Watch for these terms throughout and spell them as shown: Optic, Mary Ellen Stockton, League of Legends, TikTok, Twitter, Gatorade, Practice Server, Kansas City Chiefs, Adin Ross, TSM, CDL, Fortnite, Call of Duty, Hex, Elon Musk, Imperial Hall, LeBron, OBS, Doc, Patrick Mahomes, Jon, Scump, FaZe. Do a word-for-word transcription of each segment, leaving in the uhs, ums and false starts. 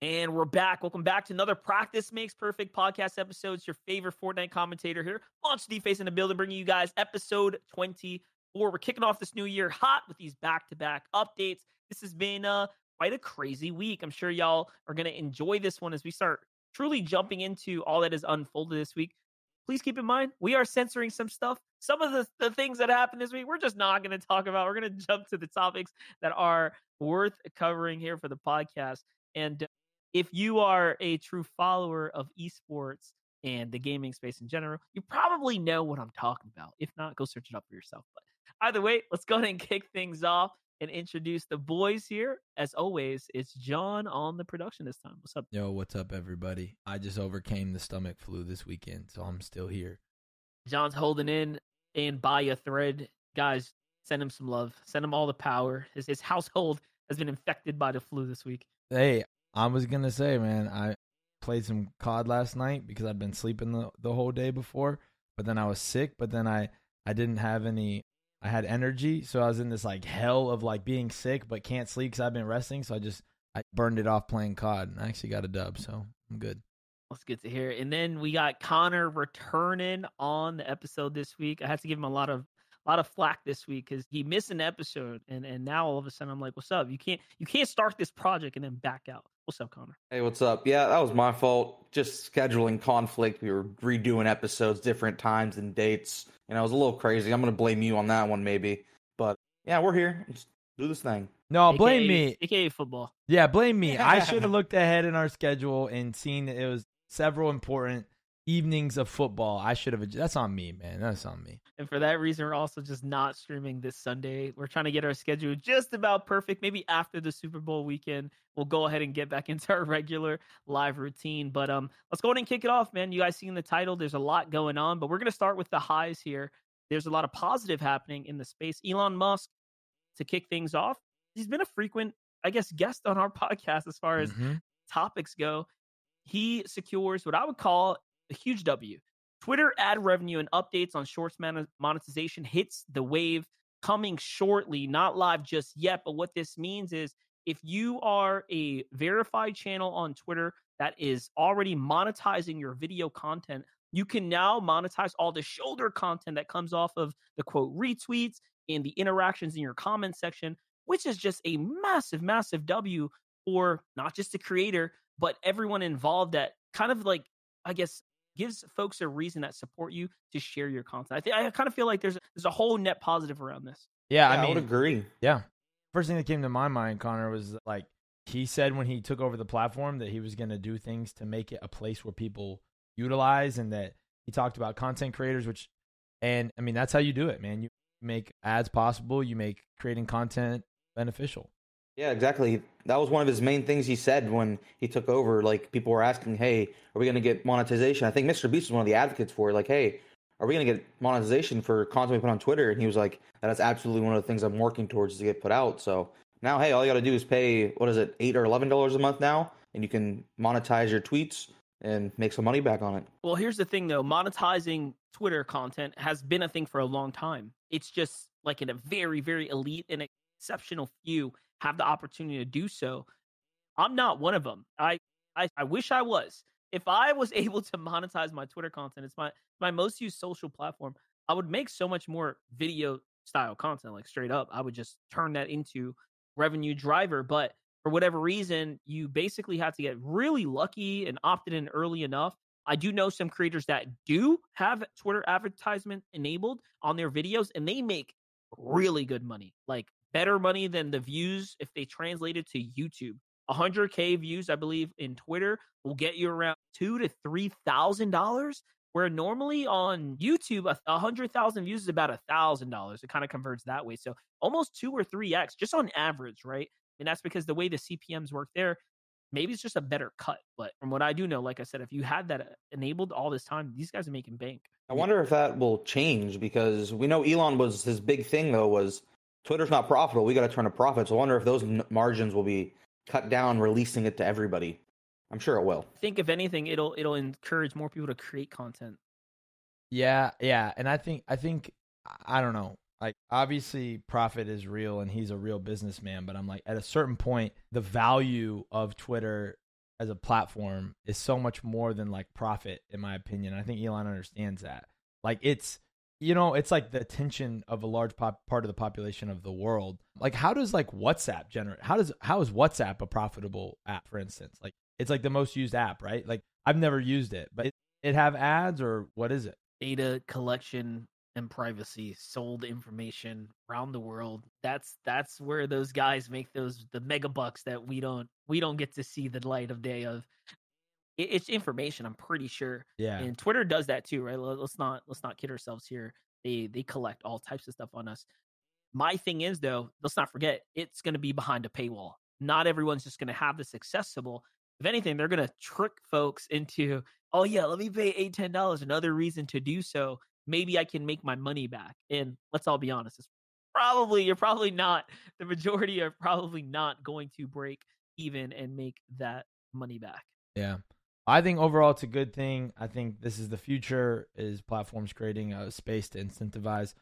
And we're back. Welcome back to another Practice Makes Perfect podcast episode. It's your favorite Fortnite commentator here, MonsterDface in the building, bringing you guys episode twenty-four. We're kicking off this new year hot with these back-to-back updates. This has been uh, quite a crazy week. I'm sure y'all are going to enjoy this one as we start truly jumping into all that has unfolded this week. Please keep in mind, we are censoring some stuff. Some of the, the things that happened this week, we're just not going to talk about. We're going to jump to the topics that are worth covering here for the podcast. And if you are a true follower of esports and the gaming space in general, you probably know what I'm talking about. If not, go search it up for yourself. But either way, let's go ahead and kick things off and introduce the boys here. As always, it's Jon on the production this time. What's up? Yo, what's up, everybody? I just overcame the stomach flu this weekend, so I'm still here. Jon's holding in and by a thread. Guys, send him some love. Send him all the power. His, his household has been infected by the flu this week. Hey, I was going to say, man, I played some C O D last night because I've been sleeping the, the whole day before, but then I was sick, but then I, I didn't have any... I had energy, so I was in this like hell of like being sick but can't sleep because I've been resting. So I just I burned it off playing C O D, and I actually got a dub, so I'm good. That's good to hear. And then we got Connor returning on the episode this week. I had to give him a lot of a lot of flack this week because he missed an episode, and and now all of a sudden I'm like, "What's up? You can't you can't start this project and then back out." What's up, Connor? Hey, what's up? Yeah, that was my fault. Just scheduling conflict. We were redoing episodes, different times and dates. And I was a little crazy. I'm going to blame you on that one, maybe. But yeah, we're here. Just do this thing. No, blame me. A K A football. Yeah, blame me. I should have looked ahead in our schedule and seen that it was several important evenings of football. I should have. That's on me, man. That's on me. And for that reason, we're also just not streaming this Sunday. We're trying to get our schedule just about perfect. Maybe after the Super Bowl weekend, we'll go ahead and get back into our regular live routine. But um, let's go ahead and kick it off, man. You guys seen the title. There's a lot going on, but we're going to start with the highs here. There's a lot of positive happening in the space. Elon Musk, to kick things off, he's been a frequent, I guess, guest on our podcast as far as mm-hmm. topics go. He secures what I would call a huge W. Twitter ad revenue and updates on shorts monetization hits the wave, coming shortly, not live just yet. But what this means is if you are a verified channel on Twitter that is already monetizing your video content, you can now monetize all the shoulder content that comes off of the quote retweets and the interactions in your comment section, which is just a massive, massive W for not just the creator, but everyone involved that kind of like, I guess, gives folks a reason that support you to share your content. I think I kind of feel like there's there's a whole net positive around this. Yeah, yeah I, mean, I would agree. Yeah. First thing that came to my mind, Connor, was like he said when he took over the platform that he was going to do things to make it a place where people utilize, and that he talked about content creators, which, and I mean, that's how you do it, man. You make ads possible. You make creating content beneficial. Yeah, exactly. That was one of his main things he said when he took over. Like, people were asking, hey, are we going to get monetization? I think Mister Beast was one of the advocates for it. Like, hey, are we going to get monetization for content we put on Twitter? And he was like, that's absolutely one of the things I'm working towards is to get put out. So now, hey, all you got to do is pay, what is it, eight or eleven dollars a month now, and you can monetize your tweets and make some money back on it. Well, here's the thing, though. Monetizing Twitter content has been a thing for a long time. It's just like in a very, very elite and exceptional few have the opportunity to do so. I'm not one of them. I, I I wish I was. If I was able to monetize my Twitter content, it's my my most used social platform, I would make so much more video style content, like straight up. I would just turn that into revenue driver. But for whatever reason, you basically have to get really lucky and opted in early enough. I do know some creators that do have Twitter advertisement enabled on their videos, and they make really good money. Like, better money than the views if they translated to YouTube. one hundred K views, I believe, in Twitter will get you around two thousand to three thousand dollars, where normally on YouTube, one hundred thousand views is about one thousand dollars. It kind of converts that way. So almost two or three X, just on average, right? And that's because the way the C P Ms work there, maybe it's just a better cut. But from what I do know, like I said, if you had that enabled all this time, these guys are making bank. I wonder if that will change, because we know Elon was, his big thing, though, was Twitter's not profitable. We got to turn a profit. So I wonder if those n- margins will be cut down, releasing it to everybody. I'm sure it will. I think if anything, it'll it'll encourage more people to create content. Yeah, yeah, and I think I think I don't know. Like, obviously, profit is real, and he's a real businessman. But I'm like, at a certain point, the value of Twitter as a platform is so much more than like profit, in my opinion. I think Elon understands that. Like, it's, you know, it's like the attention of a large pop part of the population of the world. Like, how does like WhatsApp generate? How does how is WhatsApp a profitable app, for instance? Like, it's like the most used app, right? Like, I've never used it, but it, it have ads, or what is it? Data collection and privacy, sold information around the world. That's that's where those guys make those the mega bucks that we don't we don't get to see the light of day of. It's information, I'm pretty sure. Yeah. And Twitter does that too, right? Let's not let's not kid ourselves here. They they collect all types of stuff on us. My thing is, though, let's not forget, it's going to be behind a paywall. Not everyone's just going to have this accessible. If anything, they're going to trick folks into, oh yeah, let me pay eight, ten dollars. Another reason to do so. Maybe I can make my money back. And let's all be honest, it's probably you're probably not. The majority are probably not going to break even and make that money back. Yeah. I think overall it's a good thing. I think this is the future, is platforms creating a space to incentivize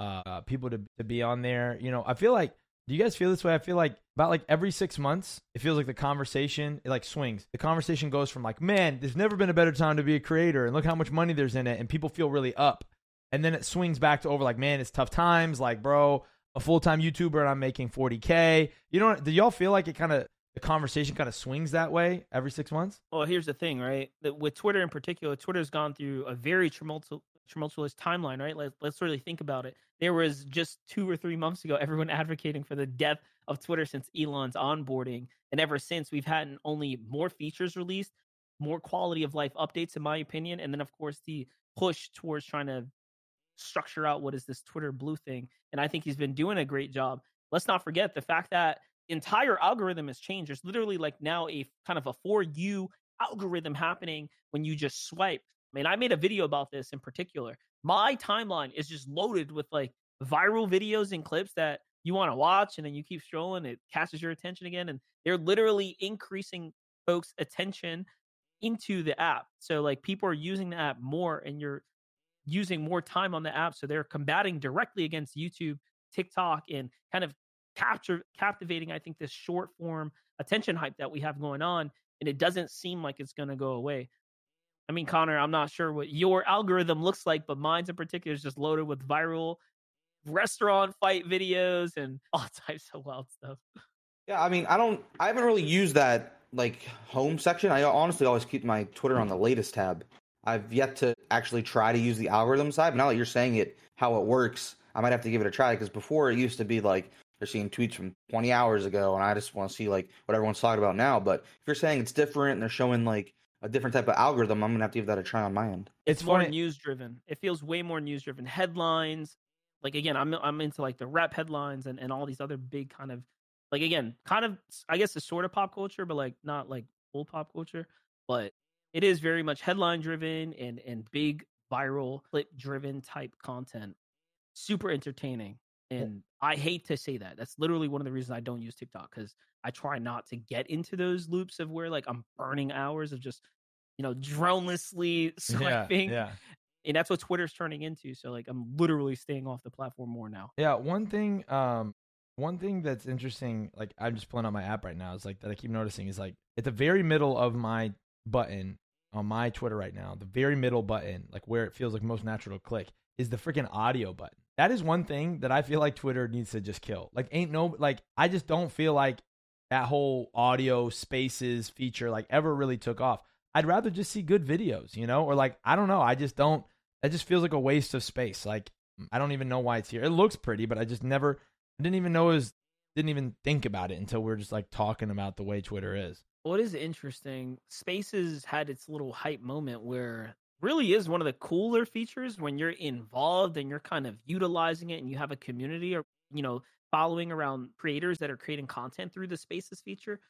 uh, people to, to be on there. You know, I feel like, do you guys feel this way? I feel like about like every six months, it feels like the conversation, it like swings. The conversation goes from like, man, there's never been a better time to be a creator, and look how much money there's in it, and people feel really up. And then it swings back to over like, man, it's tough times. Like, bro, a full-time YouTuber and I'm making forty K. You know, do y'all feel like it kind of, the conversation kind of swings that way every six months? Well, here's the thing, right? That with Twitter in particular, Twitter's gone through a very tumultu- tumultuous timeline, right? Let's, let's really think about it. There was just two or three months ago, everyone advocating for the death of Twitter since Elon's onboarding. And ever since, we've had only more features released, more quality of life updates, in my opinion. And then, of course, the push towards trying to structure out what is this Twitter blue thing. And I think he's been doing a great job. Let's not forget the fact that entire algorithm has changed. There's literally like now a kind of a for you algorithm happening when you just swipe. I mean, I made a video about this in particular. My timeline is just loaded with like viral videos and clips that you want to watch, and then you keep scrolling, it catches your attention again, and they're literally increasing folks' attention into the app. So like people are using the app more, and you're using more time on the app, so they're combating directly against YouTube, TikTok, and kind of capture captivating I think this short form attention hype that we have going on, and it doesn't seem like it's going to go away. I mean, Connor, I'm not sure what your algorithm looks like, but mine's in particular is just loaded with viral restaurant fight videos and all types of wild stuff. Yeah, I mean, I don't I haven't really used that like home section. I honestly always keep my Twitter on the latest tab. I've yet to actually try to use the algorithm side, but now that you're saying it, how it works, I might have to give it a try, because before it used to be like, they're seeing tweets from twenty hours ago, and I just want to see like what everyone's talking about now. But if you're saying it's different and they're showing like a different type of algorithm, I'm going to have to give that a try on my end. It's, it's more news-driven. It feels way more news-driven. Headlines. Like, again, I'm I'm into like the rap headlines and, and all these other big kind of, like, again, kind of, I guess it's sort of pop culture, but like not like full pop culture. But it is very much headline-driven and, and big viral clip-driven type content. Super entertaining. And I hate to say that. That's literally one of the reasons I don't use TikTok, because I try not to get into those loops of where like I'm burning hours of just, you know, dronelessly swiping. Yeah, yeah. And that's what Twitter's turning into. So like I'm literally staying off the platform more now. Yeah. One thing, um, one thing that's interesting, like I'm just pulling out my app right now, is like that I keep noticing is like at the very middle of my button on my Twitter right now, the very middle button, like where it feels like most natural to click, is the freaking audio button. That is one thing that I feel like Twitter needs to just kill. Like, ain't no, like, I just don't feel like that whole audio spaces feature, like, ever really took off. I'd rather just see good videos, you know? Or, like, I don't know. I just don't, that just feels like a waste of space. Like, I don't even know why it's here. It looks pretty, but I just never, I didn't even know it was, didn't even think about it until we were just, like, talking about the way Twitter is. Well, it is interesting. Spaces had its little hype moment where really is one of the cooler features when you're involved and you're kind of utilizing it and you have a community or, you know, following around creators that are creating content through the Spaces feature.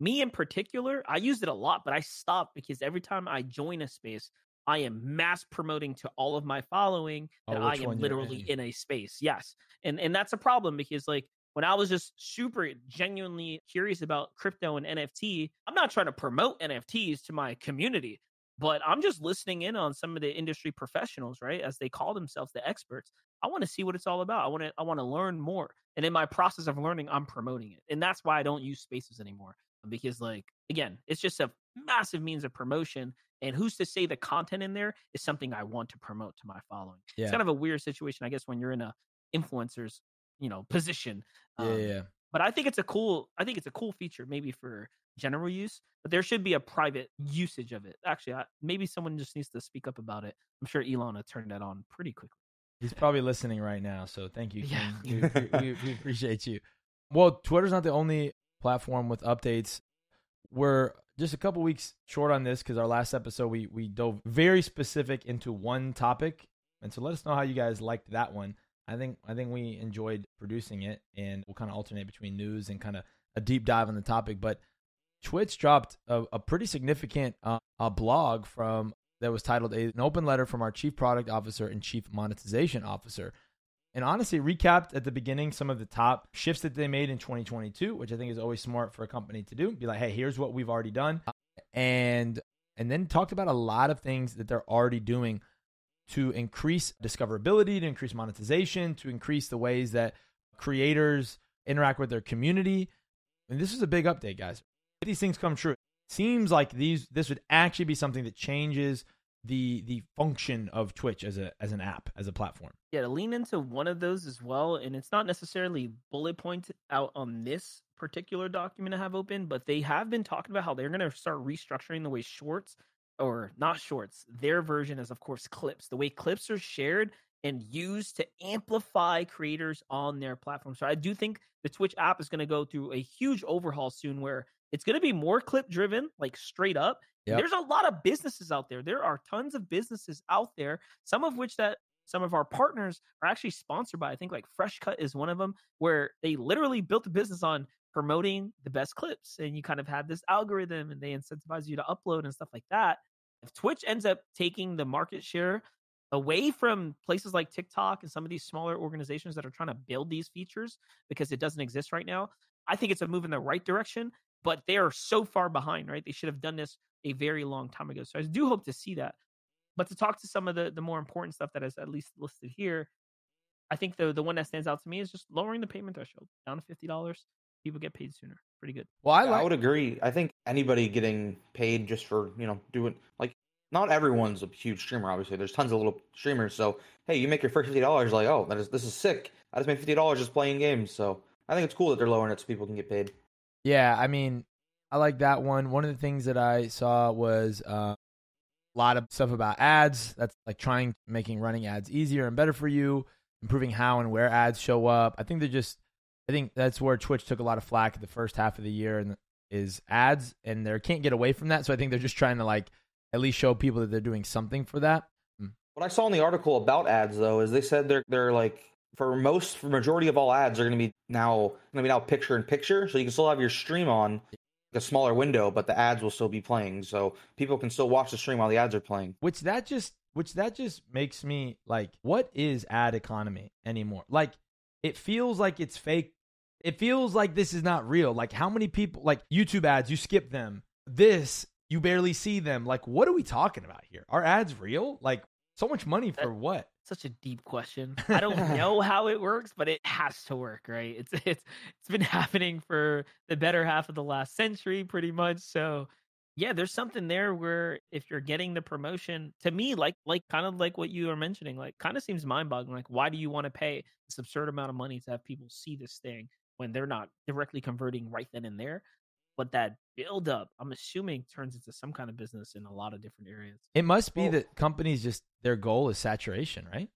Me in particular, I used it a lot, but I stopped because every time I join a space, I am mass promoting to all of my following that oh, I am literally in? in a space. Yes. And and that's a problem, because like when I was just super genuinely curious about crypto and N F T, I'm not trying to promote N F Ts to my community. But I'm just listening in on some of the industry professionals, right? As they call themselves, the experts. I want to see what it's all about. I want to I want to learn more. And in my process of learning, I'm promoting it. And that's why I don't use Spaces anymore. Because like Again, it's just a massive means of promotion. And who's to say the content in there is something I want to promote to my following? Yeah. It's kind of a weird situation, I guess, when you're in a influencer's, you know, position. Um, yeah, yeah. But I think it's a cool, I think it's a cool feature, maybe for general use, but there should be a private usage of it. Actually, I, maybe someone just needs to speak up about it. I'm sure Elon will turn that on pretty quickly. He's probably listening right now, so thank you, King. Yeah. we, we, we appreciate you. Well, Twitter's not the only platform with updates. We're just a couple weeks short on this because our last episode, we we dove very specific into one topic. And so let us know how you guys liked that one. I think I think we enjoyed producing it, and we'll kind of alternate between news and kind of a deep dive on the topic. But Twitch dropped a, a pretty significant uh, a blog from that was titled a, An Open Letter from Our Chief Product Officer and Chief Monetization Officer. And honestly, recapped at the beginning some of the top shifts that they made in twenty twenty-two, which I think is always smart for a company to do. Be like, hey, here's what we've already done. And and then talked about a lot of things that they're already doing to increase discoverability, to increase monetization, to increase the ways that creators interact with their community. And this is a big update, guys. If these things come true, it seems like these this would actually be something that changes the the function of Twitch as a as an app, as a platform. Yeah, to lean into one of those as well, and it's not necessarily bullet pointed out on this particular document I have open, but they have been talking about how they're going to start restructuring the way shorts, or not shorts, their version is, of course, clips, the way clips are shared and used to amplify creators on their platform. So I do think the Twitch app is going to go through a huge overhaul soon, where it's going to be more clip driven, like straight up. Yep. There's a lot of businesses out there. There are tons of businesses out there, some of which that some of our partners are actually sponsored by. I think like Fresh Cut is one of them, where they literally built a business on promoting the best clips. And you kind of had this algorithm and they incentivize you to upload and stuff like that. If Twitch ends up taking the market share away from places like TikTok and some of these smaller organizations that are trying to build these features because it doesn't exist right now, I think it's a move in the right direction. But they are so far behind, right? They should have done this a very long time ago. So I do hope to see that. But to talk to some of the, the more important stuff that is at least listed here, I think the, the one that stands out to me is just lowering the payment threshold down to fifty dollars. People get paid sooner. Pretty good. Well, I, like- I would agree. I think anybody getting paid just for, you know, doing, like, not everyone's a huge streamer, obviously. There's tons of little streamers. So, hey, you make your first fifty dollars, like, oh, that is this is sick. I just made fifty dollars just playing games. So I think it's cool that they're lowering it so people can get paid. Yeah, I mean, I like that one. One of the things that I saw was uh, a lot of stuff about ads. That's like trying, making running ads easier and better for you, improving how and where ads show up. I think they're just, I think that's where Twitch took a lot of flack the first half of the year, and is ads, and they can't get away from that. So I think they're just trying to like at least show people that they're doing something for that. What I saw in the article about ads though is they said they're they're like, For most, for majority of all ads are going to be now going to be now picture in picture, so you can still have your stream on a smaller window, but the ads will still be playing, so people can still watch the stream while the ads are playing. Which that just, which that just makes me like, what is ad economy anymore? Like, it feels like it's fake. It feels like this is not real. Like, how many people like YouTube ads? You skip them. This you barely see them. Like, what are we talking about here? Are ads real? Like, so much money for what? Such a deep question. I don't know how it works, but it has to work, right? It's it's it's been happening for the better half of the last century, pretty much. So yeah, there's something there where if you're getting the promotion, to me, like like kind of like what you are mentioning, like kind of seems mind-boggling. Like, why do you want to pay this absurd amount of money to have people see this thing when they're not directly converting right then and there? But that buildup, I'm assuming, turns into some kind of business in a lot of different areas. It must be well, that companies just, their goal is saturation, right?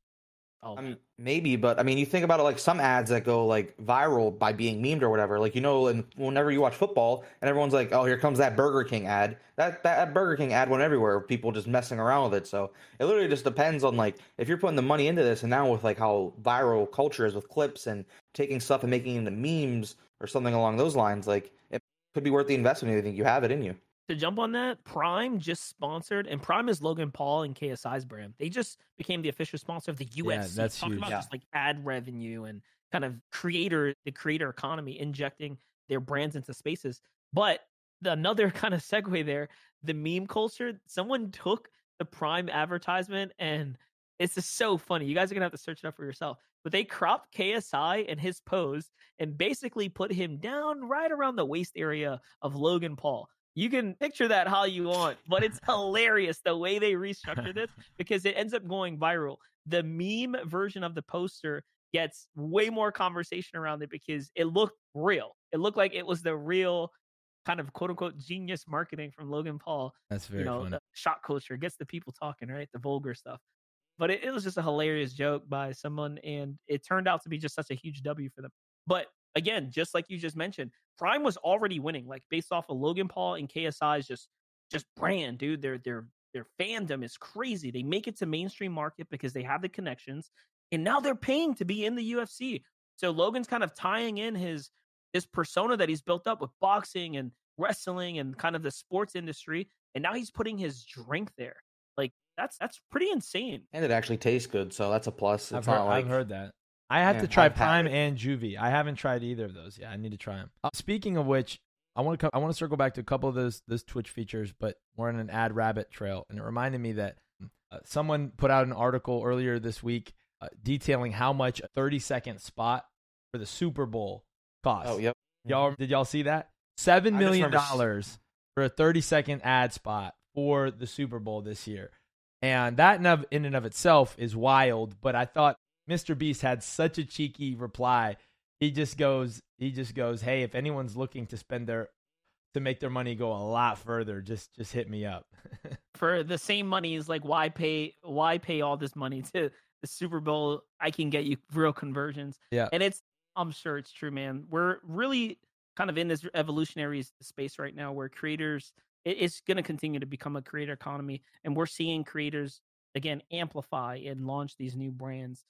Oh, I mean, maybe, but I mean, you think about it, like some ads that go like viral by being memed or whatever, like, you know, and whenever you watch football and everyone's like, oh, here comes that Burger King ad, that, that Burger King ad went everywhere, people just messing around with it. So it literally just depends on like, if you're putting the money into this, and now with like how viral culture is with clips and taking stuff and making into memes or something along those lines, like it could be worth the investment if you think you have it in you. To jump on that, Prime just sponsored, and Prime is Logan Paul and K S I's brand. They just became the official sponsor of the U F C. Yeah, that's Talking huge. about yeah. just like ad revenue and kind of creator, the creator economy, injecting their brands into spaces. But the, another kind of segue there, the meme culture, someone took the Prime advertisement, and it's just so funny. You guys are going to have to search it up for yourself. But they cropped K S I and his pose and basically put him down right around the waist area of Logan Paul. You can picture that how you want, but it's hilarious the way they restructure this because it ends up going viral. The meme version of the poster gets way more conversation around it because it looked real. It looked like it was the real kind of quote unquote genius marketing from Logan Paul. That's very you know, funny. The shock culture gets the people talking, right? The vulgar stuff. But it, it was just a hilarious joke by someone, and it turned out to be just such a huge W for them. But again, just like you just mentioned, Prime was already winning, like based off of Logan Paul and K S I's just just brand, dude. Their their their fandom is crazy. They make it to mainstream market because they have the connections, and now they're paying to be in the U F C. So Logan's kind of tying in his this persona that he's built up with boxing and wrestling and kind of the sports industry, and now he's putting his drink there. Like that's that's pretty insane. And it actually tastes good, so that's a plus. It's I've, heard, like, I've heard that. I have yeah, to try I've Prime and Juvie. I haven't tried either of those. Yeah, I need to try them. Uh, speaking of which, I want to co- I want to circle back to a couple of those those Twitch features, but we're in an ad rabbit trail, and it reminded me that uh, someone put out an article earlier this week uh, detailing how much a thirty second spot for the Super Bowl costs. Oh, yep. Y'all did y'all see that? seven million dollars for a thirty second ad spot for the Super Bowl this year. And that in, of, in and of itself is wild, but I thought Mister Beast had such a cheeky reply. He just goes, he just goes, hey, if anyone's looking to spend their, to make their money go a lot further, just, just hit me up. For the same money is like, why pay, why pay all this money to the Super Bowl? I can get you real conversions. Yeah. And it's, I'm sure it's true, man. We're really kind of in this evolutionary space right now where creators, it, it's going to continue to become a creator economy. And we're seeing creators again, amplify and launch these new brands.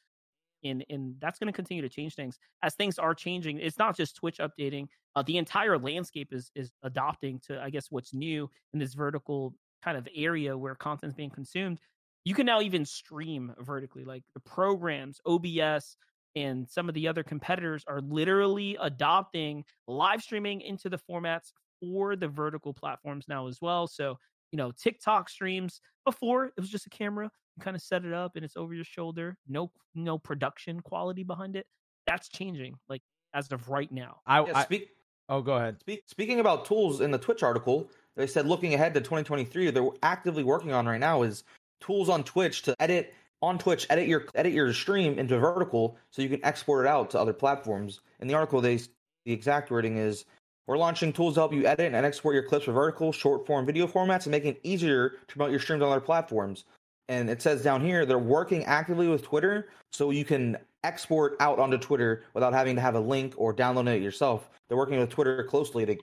And, and that's going to continue to change things as things are changing. It's not just Twitch updating. Uh, the entire landscape is is adopting to, I guess, what's new in this vertical kind of area where content's being consumed. You can now even stream vertically, like the programs, O B S, and some of the other competitors are literally adopting live streaming into the formats for the vertical platforms now as well. So, you know, TikTok streams before it was just a camera. Kind of set it up and it's over your shoulder, no no production quality behind it. That's changing like as of right now. I, yeah, speak, I oh go ahead speak, speaking about tools in the Twitch article, they said looking ahead to twenty twenty-three, they're actively working on right now is tools on Twitch to edit on Twitch edit your edit your stream into vertical so you can export it out to other platforms. In the article, they the exact wording is, we're launching tools to help you edit and export your clips for vertical short form video formats and making it easier to promote your streams on other platforms. And it says down here, they're working actively with Twitter so you can export out onto Twitter without having to have a link or download it yourself. They're working with Twitter closely to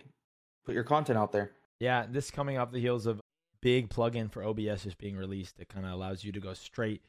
put your content out there. Yeah, this coming off the heels of big plugin for O B S is being released that kind of allows you to go straight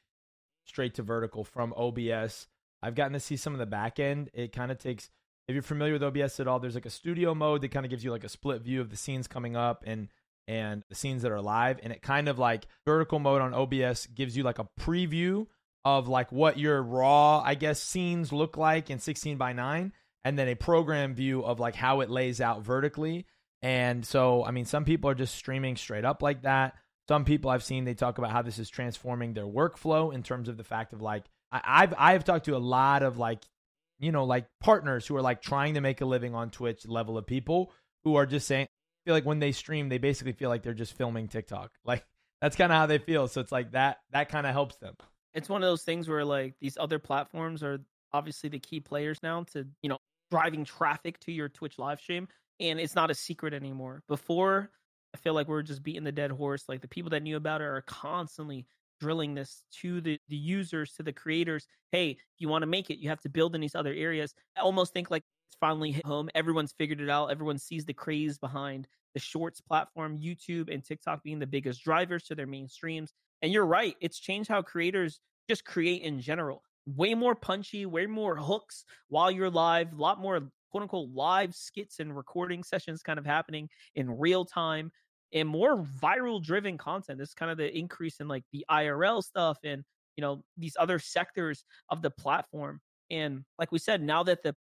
straight to vertical from O B S. I've gotten to see some of the back end. It kind of takes, if you're familiar with O B S at all, there's like a studio mode that kind of gives you like a split view of the scenes coming up and and the scenes that are live, and it kind of like vertical mode on O B S gives you like a preview of like what your raw, I guess, scenes look like in sixteen by nine, and then a program view of like how it lays out vertically. And so, I mean, some people are just streaming straight up like that. Some people I've seen, they talk about how this is transforming their workflow in terms of the fact of like, I, I've, I've talked to a lot of like, you know, like partners who are like trying to make a living on Twitch level of people who are just saying, feel like when they stream, they basically feel like they're just filming TikTok. Like that's kind of how they feel. So it's like that, that kind of helps them. It's one of those things where like these other platforms are obviously the key players now to, you know, driving traffic to your Twitch live stream. And it's not a secret anymore. Before, I feel like we were just beating the dead horse. Like the people that knew about it are constantly drilling this to the, the users, to the creators. Hey, you want to make it, you have to build in these other areas. I almost think like, it's finally hit home. Everyone's figured it out. Everyone sees the craze behind the shorts platform, YouTube and TikTok being the biggest drivers to their main streams. And you're right. It's changed how creators just create in general. Way more punchy, way more hooks while you're live, a lot more quote unquote live skits and recording sessions kind of happening in real time and more viral driven content. This is kind of the increase in like the I R L stuff and, you know, these other sectors of the platform. And like we said, now that the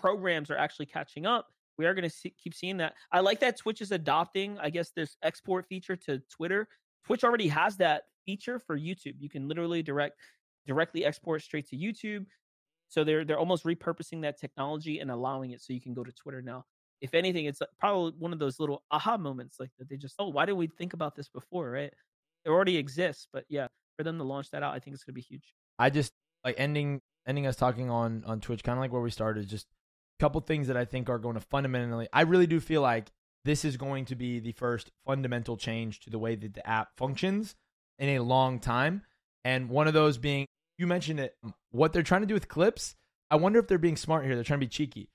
programs are actually catching up, we are going to see, keep seeing that. I like that Twitch is adopting, I guess, this export feature to Twitter. Twitch already has that feature for YouTube. You can literally direct directly export straight to YouTube. So they're they're almost repurposing that technology and allowing it so you can go to Twitter now. if anything, it's probably one of those little aha moments like that. They just, oh, why didn't we think about this before, right? It already exists, but yeah, for them to launch that out, I think it's going to be huge. I just like ending ending us talking on, on Twitch, kind of like where we started, just a couple things that I think are going to fundamentally, I really do feel like this is going to be the first fundamental change to the way that the app functions in a long time. And one of those being, you mentioned it, what they're trying to do with clips. I wonder if they're being smart here. They're trying to be cheeky.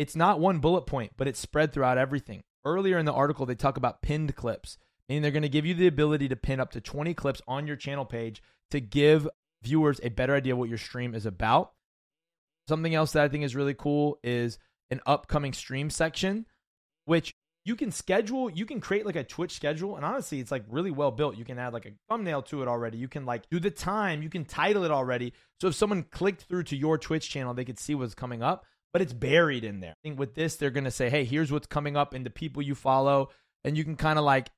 It's not one bullet point, but it's spread throughout everything. Earlier in the article, they talk about pinned clips, and they're going to give you the ability to pin up to twenty clips on your channel page to give viewers a better idea of what your stream is about. Something else that I think is really cool is an upcoming stream section, which you can schedule. You can create like a Twitch schedule, and honestly, it's like really well built. You can add like a thumbnail to it already. You can like do the time. You can title it already. So if someone clicked through to your Twitch channel, they could see what's coming up, but it's buried in there. I think with this, they're going to say, hey, here's what's coming up and the people you follow. And you can kind of like,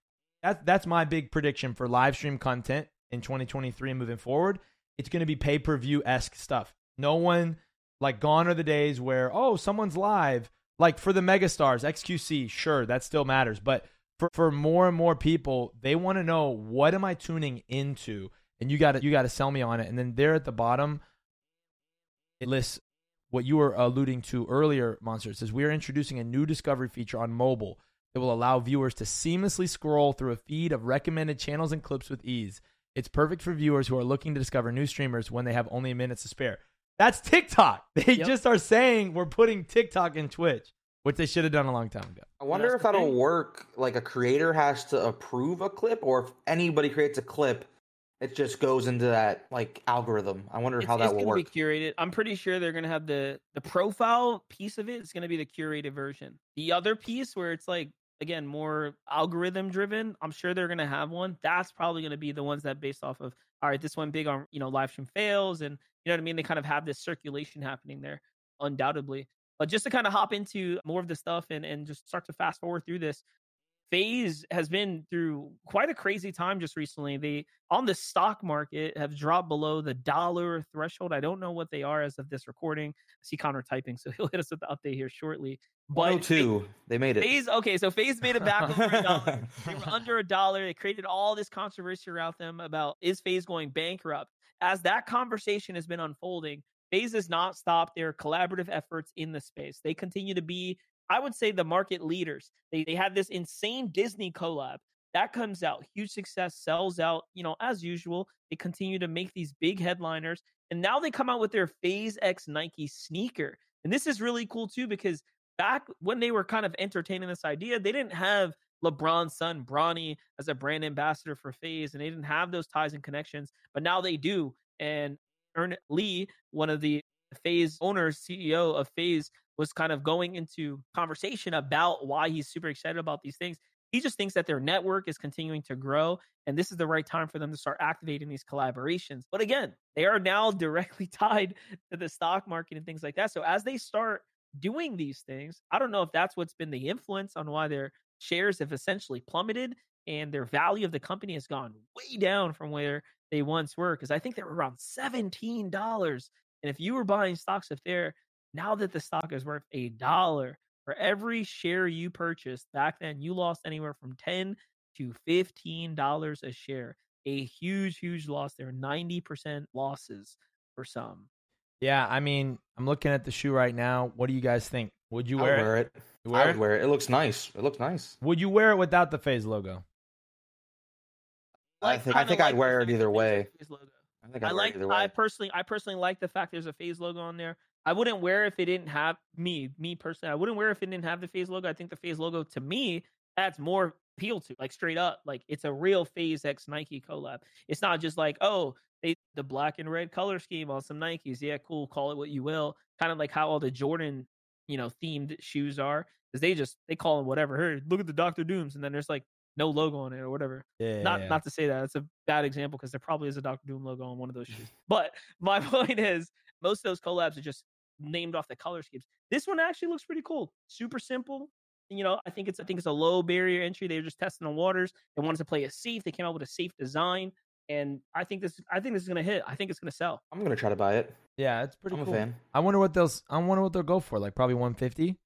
that, that's my big prediction for live stream content in twenty twenty-three and moving forward. It's going to be pay-per-view-esque stuff. No one, like gone are the days where, oh, someone's live. Like for the megastars, X Q C, sure, that still matters. But for, for more and more people, they want to know, what am I tuning into? And you got to you got to sell me on it. And then there at the bottom, it lists what you were alluding to earlier, Monster. It says, we are introducing a new discovery feature on mobile that will allow viewers to seamlessly scroll through a feed of recommended channels and clips with ease. It's perfect for viewers who are looking to discover new streamers when they have only minutes to spare. That's TikTok. They yep. just are saying we're putting TikTok in Twitch, which they should have done a long time ago. I wonder if that'll thing. work. Like a creator has to approve a clip, or if anybody creates a clip, it just goes into that like algorithm. I wonder it's, how that will work. It's going to be curated. I'm pretty sure they're going to have the, the profile piece of it is going to be the curated version. The other piece where it's like, again, more algorithm driven, I'm sure they're going to have one. That's probably going to be the ones that based off of, all right, this one big on, you know, live stream fails. And you know what I mean? They kind of have this circulation happening there, undoubtedly. But just to kind of hop into more of the stuff and, and just start to fast forward through this, FaZe has been through quite a crazy time just recently. They, on the stock market, have dropped below the dollar threshold. I don't know what they are as of this recording. I see Connor typing, so he'll hit us with the update here shortly. But two, they made it. FaZe, okay, so FaZe made it back over a dollar. They were under a dollar. They created all this controversy around them about, is FaZe going bankrupt? As that conversation has been unfolding, FaZe has not stopped their collaborative efforts in the space. They continue to be, I would say, the market leaders. They they had this insane Disney collab. That comes out, huge success, sells out, you know, as usual. They continue to make these big headliners. And now they come out with their FaZe X Nike sneaker. And this is really cool, too, because back when they were kind of entertaining this idea, they didn't have LeBron's son, Bronny, as a brand ambassador for FaZe, and they didn't have those ties and connections, but now they do. And Ern Lee, one of the FaZe owners, C E O of FaZe, was kind of going into conversation about why he's super excited about these things. He just thinks that their network is continuing to grow, and this is the right time for them to start activating these collaborations. But again, they are now directly tied to the stock market and things like that. So as they start doing these things, I don't know if that's what's been the influence on why they're shares have essentially plummeted and their value of the company has gone way down from where they once were. Because I think they were around seventeen dollars. And if you were buying stocks up there, now that the stock is worth a dollar, for every share you purchased back then, you lost anywhere from ten to fifteen dollars a share. A huge, huge loss there. ninety percent losses for some. Yeah, I mean, I'm looking at the shoe right now. What do you guys think? Would you wear, wear it? it? You wear I would it? wear it. It looks nice. It looks nice. Would you wear it without the FaZe logo? Like, I think I think like I'd wear it either way. I think I'd I like. Wear it I personally, I personally like the fact there's a FaZe logo on there. I wouldn't wear if it didn't have me. Me personally, I wouldn't wear if it didn't have the FaZe logo. I think the FaZe logo to me adds more appeal to, like, straight up. Like, it's a real FaZe X Nike collab. It's not just like, oh, they the black and red color scheme on some Nikes. Yeah, cool. Call it what you will. Kind of like how all the Jordan, you know, themed shoes are, because they just they call them whatever. Hey, look at the Doctor Dooms, and then there's like no logo on it or whatever. Yeah, not yeah. not to say that that's a bad example, because there probably is a Doctor Doom logo on one of those shoes. But my point is, most of those collabs are just named off the color schemes. This one actually looks pretty cool. Super simple. You know, I think it's I think it's a low barrier entry. They were just testing the waters. They wanted to play it safe. They came out with a safe design, and I think this I think this is gonna hit. I think it's gonna sell. I'm gonna try to buy it. Yeah, it's pretty I'm cool. A fan. I wonder what they'll I wonder what they'll go for. Like probably one fifty.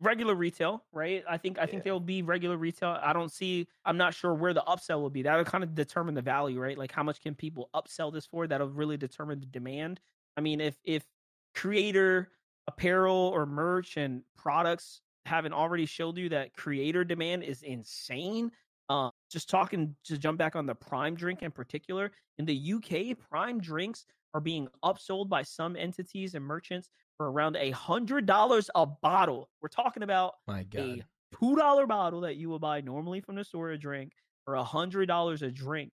regular retail, right? I think I yeah. think there will be regular retail. I don't see. I'm not sure where the upsell will be. That'll kind of determine the value, right? Like how much can people upsell this for? That'll really determine the demand. I mean, if if creator apparel or merch and products haven't already showed you that creator demand is insane. Uh, just talking to jump back on the Prime drink in particular. In the U K, Prime drinks are being upsold by some entities and merchants for around a hundred dollars a bottle. We're talking about My God. a two dollar bottle that you will buy normally from the store a drink for a hundred dollars a drink.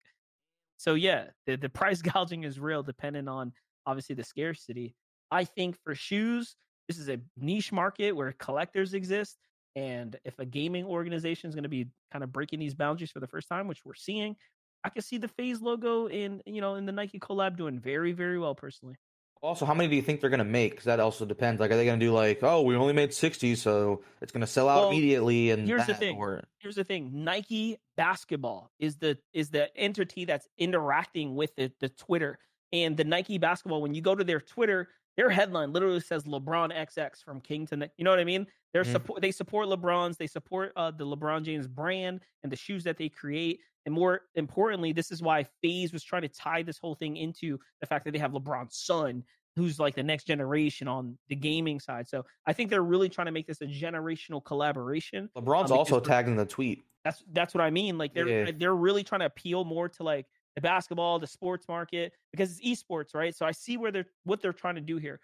So yeah, the, the price gouging is real, depending on obviously the scarcity. I think for shoes, this is a niche market where collectors exist. And if a gaming organization is going to be kind of breaking these boundaries for the first time, which we're seeing, I can see the FaZe logo in, you know, in the Nike collab doing very, very well personally. Also, how many do you think they're going to make? Because that also depends. Like, are they going to do like, oh, we only made sixty, so it's going to sell out well, immediately? And here's that, the thing. Or... Here's the thing. Nike basketball is the is the entity that's interacting with the, the Twitter. And the Nike basketball, when you go to their Twitter, their headline literally says LeBron X X from King to Nick. You know what I mean? They're mm-hmm. support. They support LeBron's. They support uh, the LeBron James brand and the shoes that they create. And more importantly, this is why FaZe was trying to tie this whole thing into the fact that they have LeBron's son, who's like the next generation on the gaming side. So I think they're really trying to make this a generational collaboration. LeBron's um, also tagging the tweet. That's that's what I mean. Like they're yeah. they're really trying to appeal more to like the basketball, the sports market, because it's esports, right? So I see where they're what they're trying to do here.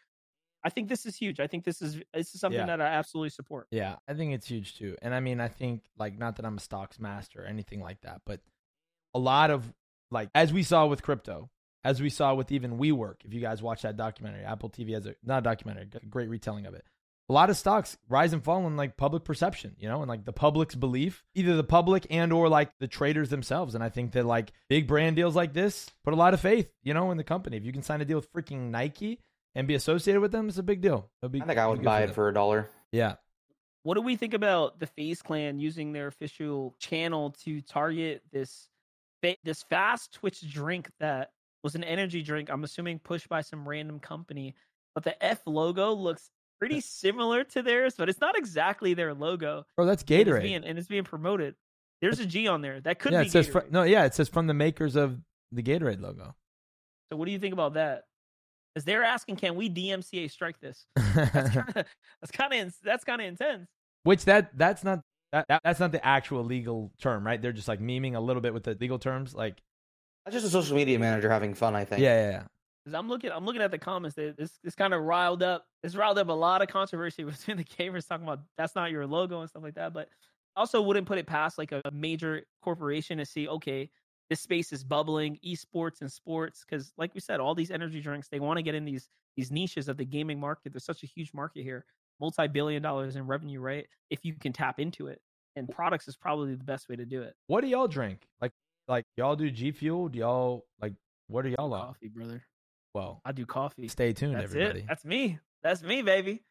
I think this is huge. I think this is this is something yeah. that I absolutely support. Yeah, I think it's huge too. And I mean, I think like not that I'm a stocks master or anything like that, but a lot of like as we saw with crypto, as we saw with even WeWork. If you guys watch that documentary, Apple T V has a not a documentary, a great retelling of it. A lot of stocks rise and fall in like public perception, you know, and like the public's belief, either the public and or like the traders themselves. And I think that like big brand deals like this put a lot of faith, you know, in the company. If you can sign a deal with freaking Nike and be associated with them, it's a big deal. Be, I think I would buy for it for a dollar. Yeah. What do we think about the FaZe Clan using their official channel to target this this fast Twitch drink that was an energy drink, I'm assuming pushed by some random company, but the F logo looks pretty similar to theirs, but it's not exactly their logo. Bro, that's Gatorade. And it's being, and it's being promoted. There's a G on there. That could yeah, be it says Gatorade. Fr- no, yeah, it says from the makers of the Gatorade logo. So what do you think about that? Because they're asking, can we D M C A strike this? That's kind of that's kind of intense. Which that that's not that, that that's not the actual legal term, right? They're just like memeing a little bit with the legal terms. Like that's just a social media manager having fun, I think. Yeah, yeah, yeah. Cause I'm looking, I'm looking at the comments. That it's it's kind of riled up. It's riled up a lot of controversy between the gamers talking about that's not your logo and stuff like that. But also wouldn't put it past like a, a major corporation to see, okay, this space is bubbling, esports and sports. Because like we said, all these energy drinks, they want to get in these these niches of the gaming market. There's such a huge market here, multi-billion dollars in revenue, right? If you can tap into it, and products is probably the best way to do it. What do y'all drink? Like like y'all do G Fuel? Do y'all like what are y'all like? Coffee, brother. Well, I do coffee. Stay tuned, that's everybody. It. That's me. That's me, baby.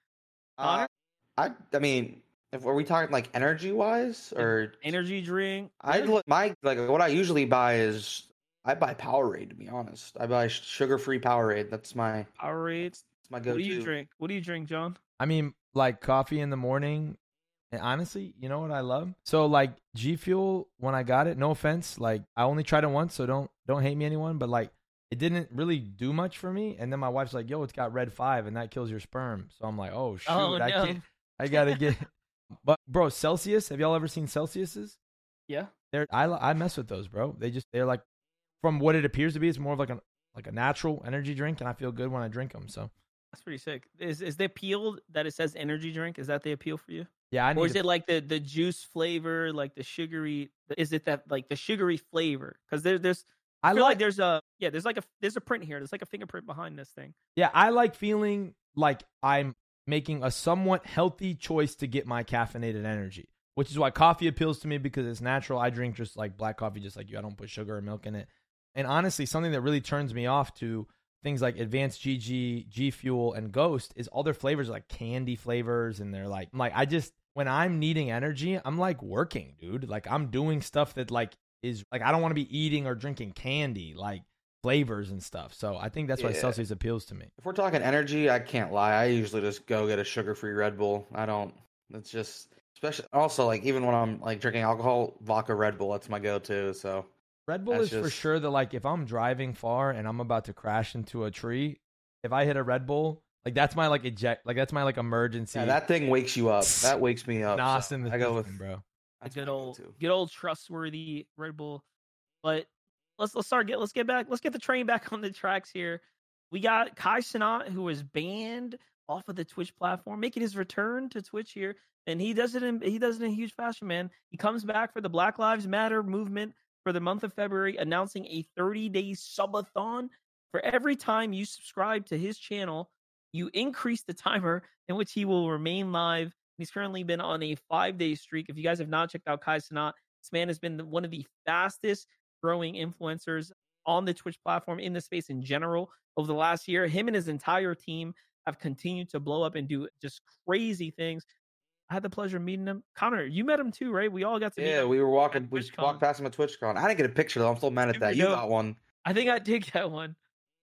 Uh, I I mean, if, are we talking like energy wise or energy drink? I look my like what I usually buy is I buy Powerade. To be honest, I buy sugar free Powerade. That's my Powerade. That's my go-to. What do you drink? What do you drink, John? I mean, like coffee in the morning. And honestly, you know what I love? So like G Fuel, when I got it, no offense, like I only tried it once, so don't don't hate me, anyone. But like. It didn't really do much for me. And then my wife's like, yo, it's got red five and that kills your sperm. So I'm like, oh, shoot. Oh, no. I can't. I got to get. But, bro, Celsius. Have y'all ever seen Celsiuses? Yeah. They're, I I mess with those, bro. They just, they're like, from what it appears to be, it's more of like, an, like a natural energy drink. And I feel good when I drink them. So that's pretty sick. Is is the appeal that it says energy drink? Is that the appeal for you? Yeah. I need or is to... it like the, the juice flavor, like the sugary? Is it that like the sugary flavor? Because there, there's. I, I feel like, like there's a yeah, there's like a there's a print here. There's like a fingerprint behind this thing. Yeah, I like feeling like I'm making a somewhat healthy choice to get my caffeinated energy, which is why coffee appeals to me because it's natural. I drink just like black coffee, just like you. I don't put sugar or milk in it. And honestly, something that really turns me off to things like Advanced G G, G Fuel, and Ghost is all their flavors are like candy flavors, and they're like, I'm like I just when I'm needing energy, I'm like working, dude. Like I'm doing stuff that like. Is like I don't want to be eating or drinking candy like flavors and stuff. So I think that's yeah. why Celsius appeals to me. If we're talking energy, I can't lie. I usually just go get a sugar-free Red Bull. I don't It's just, especially also like even when I'm like drinking alcohol, vodka, Red Bull, that's my go-to. So Red Bull is just... for sure that like if I'm driving far and I'm about to crash into a tree, if I hit a Red Bull, like that's my like eject, like that's my like emergency. Yeah, that thing wakes you up. That wakes me up. Nos so in the I go with bro. A good old, good old trustworthy Red Bull. But let's let's start get let's get back let's get the train back on the tracks here. We got Kai Cenat, who was banned off of the Twitch platform, making his return to Twitch here, and he does it in he does it in a huge fashion, man. He comes back for the Black Lives Matter movement for the month of February, announcing a thirty-day subathon. For every time you subscribe to his channel, you increase the timer in which he will remain live. He's currently been on a five-day streak. If you guys have not checked out Kai Cenat, this man has been one of the fastest-growing influencers on the Twitch platform, in the space in general, over the last year. Him and his entire team have continued to blow up and do just crazy things. I had the pleasure of meeting him. Connor, you met him too, right? We all got to yeah, meet him. Yeah, we were walking. We walked past him at TwitchCon. I didn't get a picture, though. I'm still mad at that. You got one. I think I did get one.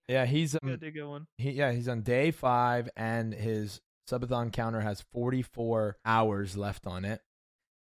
Yeah, he's um, I did get one. He, yeah, he's on day five, and his subathon counter has forty-four hours left on it.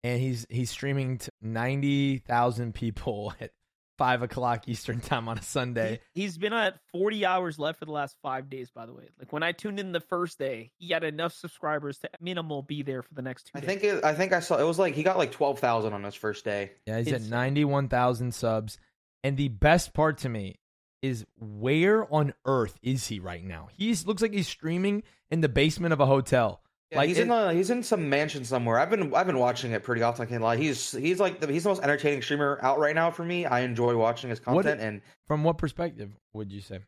And he's he's streaming to ninety thousand people at five o'clock Eastern time on a Sunday. He, he's been at forty hours left for the last five days, by the way. Like, when I tuned in the first day, he had enough subscribers to minimal be there for the next two days. I think, it, I think I saw, it was like, he got like twelve thousand on his first day. Yeah, he's it's, at ninety-one thousand subs. And the best part to me is, where on earth is he right now? He looks like he's streaming in the basement of a hotel. Yeah, like he's it, in the, he's in some mansion somewhere. I've been I've been watching it pretty often. I can't lie. He's he's like the, he's the most entertaining streamer out right now for me. I enjoy watching his content. What, and from what perspective would you say?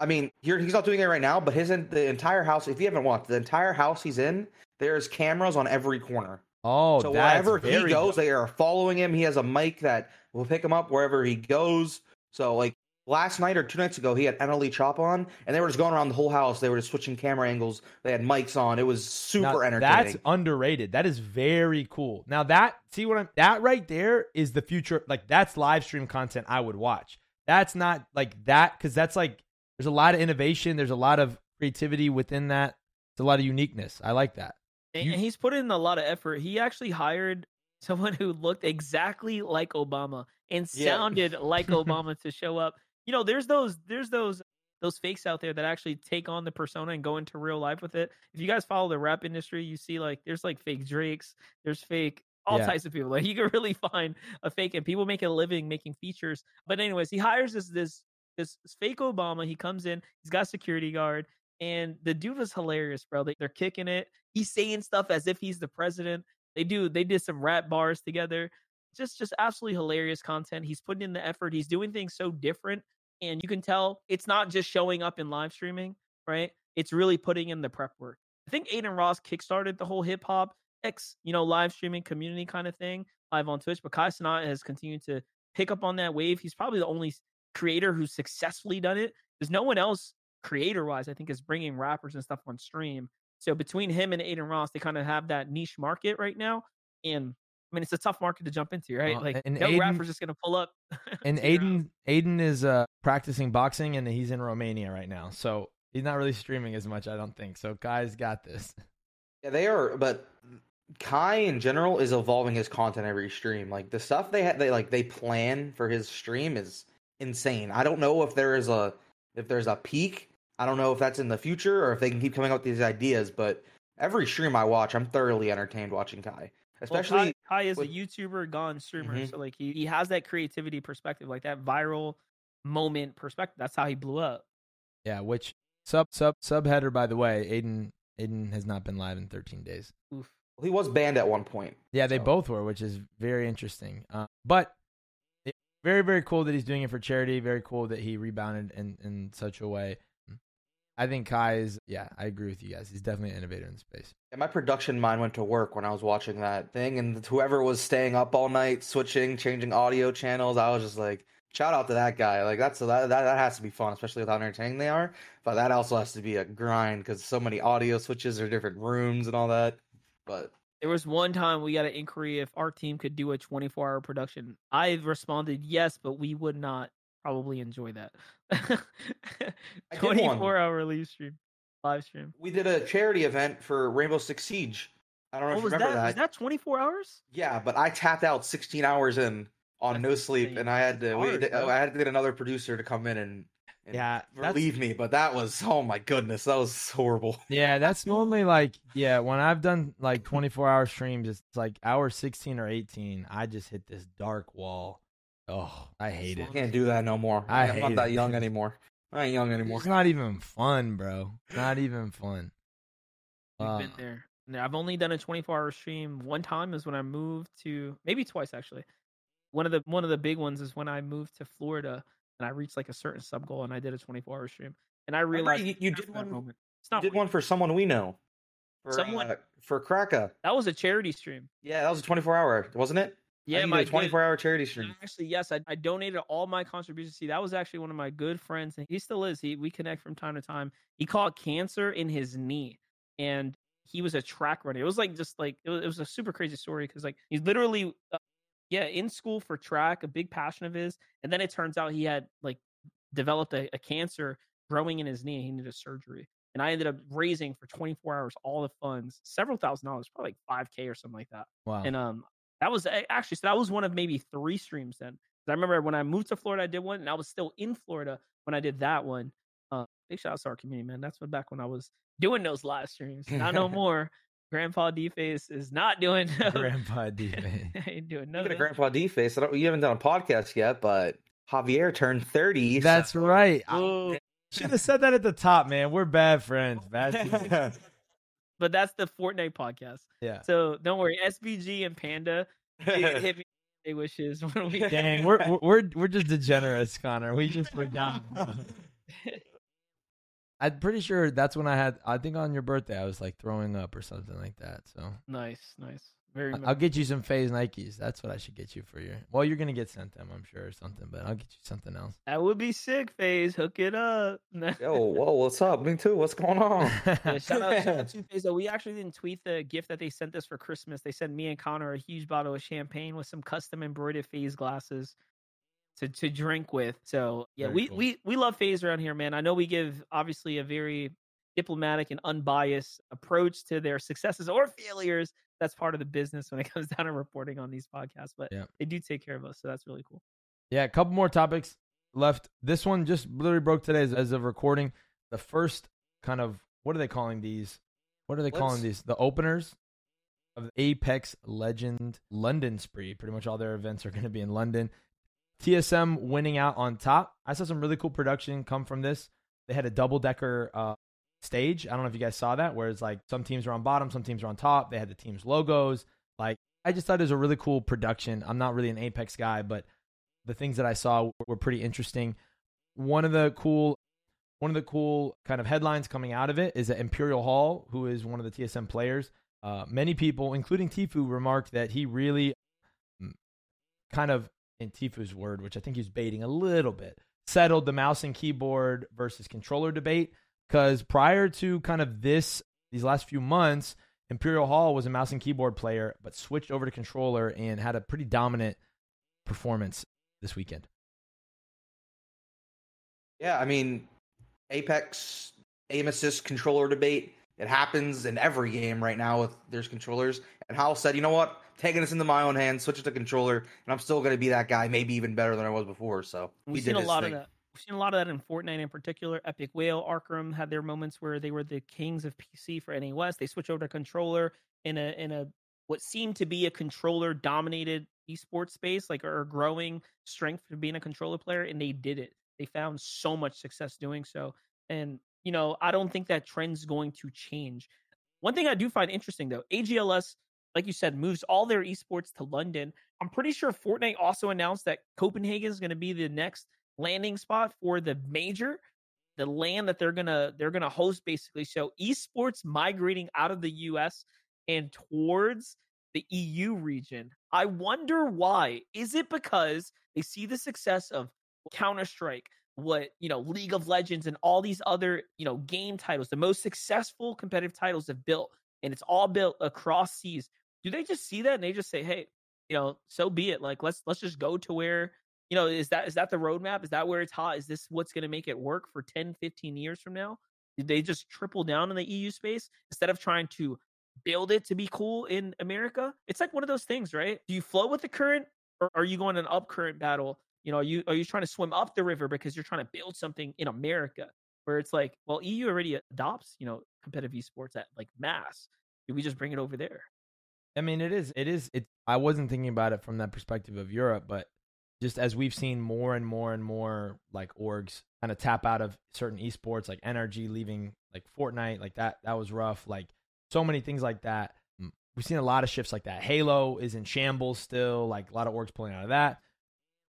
I mean, you're, he's not doing it right now, but his the entire house. If you haven't watched the entire house he's in, there's cameras on every corner. Oh, so wherever he goes, good. They are following him. He has a mic that will pick him up wherever he goes. So like. Last night or two nights ago, he had Annalie Chop on, and they were just going around the whole house. They were just switching camera angles. They had mics on. It was super now, entertaining. That's underrated. That is very cool. Now that, see what I'm, that right there is the future. Like, that's live stream content I would watch. That's not like that, because that's like, there's a lot of innovation. There's a lot of creativity within that. It's a lot of uniqueness. I like that. And, you, and he's put in a lot of effort. He actually hired someone who looked exactly like Obama and sounded yeah. like Obama to show up. You know, there's those there's those those fakes out there that actually take on the persona and go into real life with it. If you guys follow the rap industry, you see like there's like fake Drakes, there's fake all yeah. types of people. Like, you can really find a fake, and people make a living making features. But anyways, he hires this this this fake Obama. He comes in, he's got a security guard, and the dude was hilarious, bro. They, they're kicking it. He's saying stuff as if he's the president. They do they did some rap bars together. Just just absolutely hilarious content. He's putting in the effort. He's doing things so different. And you can tell it's not just showing up in live streaming, right? It's really putting in the prep work. I think Adin Ross kickstarted the whole hip hop X, you know, live streaming community kind of thing live on Twitch. But Kai Cenat has continued to pick up on that wave. He's probably the only creator who's successfully done it. There's no one else creator-wise, I think, is bringing rappers and stuff on stream. So between him and Adin Ross, they kind of have that niche market right now. And I mean, it's a tough market to jump into, right? Uh, like, no Adin, rapper's just going to pull up. And Adin, Adin is uh, practicing boxing, and he's in Romania right now. So he's not really streaming as much, I don't think. So Kai's got this. Yeah, they are. But Kai, in general, is evolving his content every stream. Like, the stuff they, ha- they, like, they plan for his stream is insane. I don't know if there is a if there's a peak. I don't know if that's in the future or if they can keep coming up with these ideas. But every stream I watch, I'm thoroughly entertained watching Kai. Especially well, Kai, Kai is with, a YouTuber gone streamer, mm-hmm. so like he, he has that creativity perspective, like that viral moment perspective. That's how he blew up. Yeah, which sub sub subheader, by the way, Adin Adin has not been live in thirteen days. Oof. Well, he was banned at one point. Yeah, they so. both were, which is very interesting. Uh, but very very cool that he's doing it for charity. Very cool that he rebounded in, in such a way. I think Kai is, yeah, I agree with you guys. He's definitely an innovator in the space. And my production mind went to work when I was watching that thing, and whoever was staying up all night, switching, changing audio channels, I was just like, shout out to that guy. Like, that's that that, that has to be fun, especially with how entertaining they are. But that also has to be a grind because so many audio switches or different rooms and all that. But there was one time we got an inquiry if our team could do a twenty-four hour production. I responded yes, but we would not. Probably enjoy that. twenty-four hour live stream. Live stream. We did a charity event for Rainbow Six Siege, I don't know oh, if you remember that, that. Was that twenty-four hours? Yeah, but I tapped out sixteen hours in on that's no sleep, and I had to hard, we, I had to get another producer to come in and, and yeah, relieve me. But that was, oh my goodness, that was horrible. Yeah, that's normally like, yeah, when I've done like twenty-four hour streams, it's like hour sixteen or eighteen, I just hit this dark wall. Oh, I hate it. I can't do that no more. I I'm hate not that it. young anymore. I ain't young anymore. It's not even fun, bro. Not even fun. We've uh, been there. No, I've only done a twenty-four hour stream. One time is when I moved to, maybe twice actually. One of the one of the big ones is when I moved to Florida and I reached like a certain sub goal and I did a twenty-four hour stream. And I realized I you, you did one. Moment. It's not you did one for someone we know. For, someone uh, for Kraka. That was a charity stream. Yeah, that was a twenty-four hour, wasn't it? Yeah, my twenty-four hour charity stream. Actually, yes, I, I donated all my contributions. See, that was actually one of my good friends, and he still is. He we connect from time to time. He caught cancer in his knee, and he was a track runner. It was like just like it was, it was a super crazy story because like he's literally, uh, yeah, in school for track, a big passion of his, and then it turns out he had like developed a, a cancer growing in his knee. He needed surgery, and I ended up raising for twenty-four hours all the funds, several thousand dollars, probably like five K or something like that. Wow, and um. That was actually, so that was one of maybe three streams then. I remember when I moved to Florida, I did one, and I was still in Florida when I did that one. Uh, big shout out to our community, man. That's when, back when I was doing those live streams. Not no more. Grandpa DFace is not doing. No. Grandpa DFace. Ain't doing nothing. Grandpa DFace. I don't, you haven't done a podcast yet, but Javier turned thirty. That's so. Right. I should have said that at the top, man. We're bad friends. Bad But that's the Fortnite podcast. Yeah. So don't worry, S B G and Panda hit me they wishes when we dang. We're we're we're just degenerates, Connor. We just were down. I'm pretty sure that's when I had. I think on your birthday, I was like throwing up or something like that. So nice, nice, very. I'll get you some FaZe Nikes. That's what I should get you for your. Well, you're gonna get sent them, I'm sure, or something. But I'll get you something else. That would be sick, FaZe. Hook it up. Yo, whoa, what's up? Me too. What's going on? Yeah, shout out, shout out to FaZe. We actually didn't tweet the gift that they sent us for Christmas. They sent me and Connor a huge bottle of champagne with some custom embroidered FaZe glasses. To, to drink with. So yeah, very we, cool. we we love FaZe around here, man. I know we give obviously a very diplomatic and unbiased approach to their successes or failures. That's part of the business when it comes down to reporting on these podcasts, but yeah. They do take care of us, so that's really cool. Yeah, a couple more topics left. This one just literally broke today as, as of recording. The first kind of, what are they calling these? What are they Let's... calling these? The openers of Apex Legend London Spree. Pretty much all their events are going to be in London. T S M winning out on top. I saw some really cool production come from this. They had a double-decker uh, stage. I don't know if you guys saw that, where it's like some teams are on bottom, some teams are on top. They had the team's logos. Like, I just thought it was a really cool production. I'm not really an Apex guy, but the things that I saw were pretty interesting. One of the cool, one of the cool kind of headlines coming out of it is that Imperial Hall, who is one of the T S M players, uh, many people, including Tfue, remarked that he really kind of, in Tfue's word, which I think he's baiting a little bit, settled the mouse and keyboard versus controller debate. Because prior to kind of this, these last few months, Imperial Hall was a mouse and keyboard player, but switched over to controller and had a pretty dominant performance this weekend. Yeah, I mean, Apex aim assist controller debate, it happens in every game right now with there's controllers. And Howell said, you know what? Taking this into my own hands, switch it to controller, and I'm still going to be that guy, maybe even better than I was before. So we we've seen a lot thing. of that. We've seen a lot of that in Fortnite in particular. Epic Whale, Arkham had their moments where they were the kings of P C for N A West. They switched over to controller in a in a what seemed to be a controller dominated esports space, like or growing strength of being a controller player, and they did it. They found so much success doing so, and you know I don't think that trend's going to change. One thing I do find interesting though, A G L S. Like you said, moves all their esports to London. I'm pretty sure Fortnite also announced that Copenhagen is going to be the next landing spot for the major, the land that they're gonna they're gonna host basically. So esports migrating out of the U S and towards the E U region. I wonder why. Is it because they see the success of Counter-Strike, what you know, League of Legends, and all these other you know game titles, the most successful competitive titles have built, and it's all built across seas. Do they just see that and they just say, hey, you know, so be it. Like, let's let's just go to where, you know, is that is that the roadmap? Is that where it's hot? Is this what's going to make it work for ten, fifteen years from now? Did they just triple down in the E U space instead of trying to build it to be cool in America? It's like one of those things, right? Do you flow with the current, or are you going an up current battle? You know, are you, are you trying to swim up the river because you're trying to build something in America, where it's like, well, E U already adopts, you know, competitive esports at like mass. Do we just bring it over there? I mean, it is, it is, it, I wasn't thinking about it from that perspective of Europe, but just as we've seen more and more and more like orgs kind of tap out of certain esports, like N R G leaving like Fortnite, like that, that was rough. Like so many things like that. We've seen a lot of shifts like that. Halo is in shambles still, like a lot of orgs pulling out of that.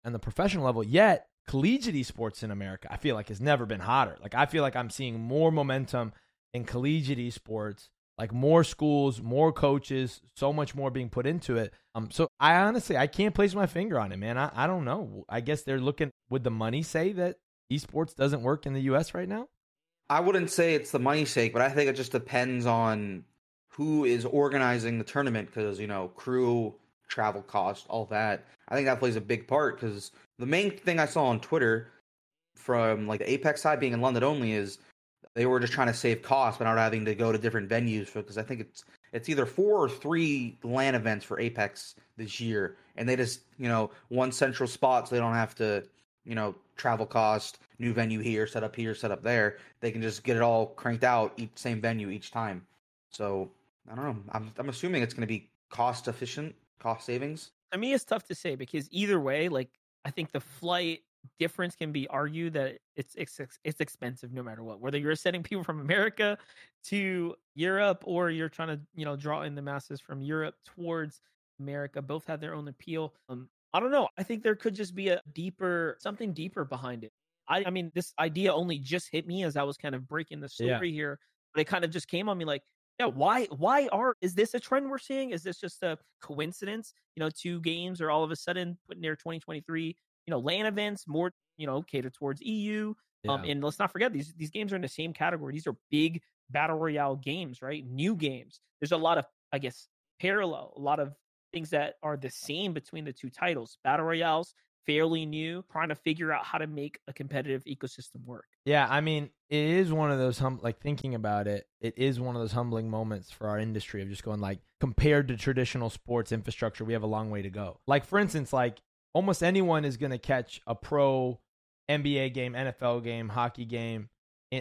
And the professional level, yet collegiate esports in America, I feel like has never been hotter. Like I feel like I'm seeing more momentum in collegiate esports, like more schools, more coaches, so much more being put into it. Um, so I honestly, I can't place my finger on it, man. I, I don't know. I guess they're looking, would the money say that esports doesn't work in the U S right now? I wouldn't say it's the money's sake, but I think it just depends on who is organizing the tournament because, you know, crew, travel cost, all that. I think that plays a big part because the main thing I saw on Twitter from like the Apex side being in London only is they were just trying to save costs without having to go to different venues because I think it's it's either four or three LAN events for Apex this year, and they just, you know, one central spot so they don't have to, you know, travel cost, new venue here, set up here, set up there. They can just get it all cranked out, each same venue each time. So I don't know. I'm I'm assuming it's going to be cost efficient, cost savings. I mean, it's tough to say because either way, like I think the flight difference can be argued that it's, it's it's expensive no matter what, whether you're sending people from America to Europe or you're trying to, you know, draw in the masses from Europe towards America. Both have their own appeal. um I don't know, I think there could just be a deeper something deeper behind it. I, I mean this idea only just hit me as I was kind of breaking the story yeah. here, but it kind of just came on me like, yeah, why why are is this a trend we're seeing? Is this just a coincidence? You know, two games are all of a sudden putting their twenty twenty-three you know, LAN events, more, you know, catered towards E U. Yeah. Um, and let's not forget, these these games are in the same category. These are big battle royale games, right? New games. There's a lot of, I guess, parallel, a lot of things that are the same between the two titles. Battle royales, fairly new, trying to figure out how to make a competitive ecosystem work. Yeah, I mean, it is one of those, hum- like thinking about it, it is one of those humbling moments for our industry of just going like, compared to traditional sports infrastructure, we have a long way to go. Like, for instance, like, almost anyone is going to catch a pro N B A game, N F L game, hockey game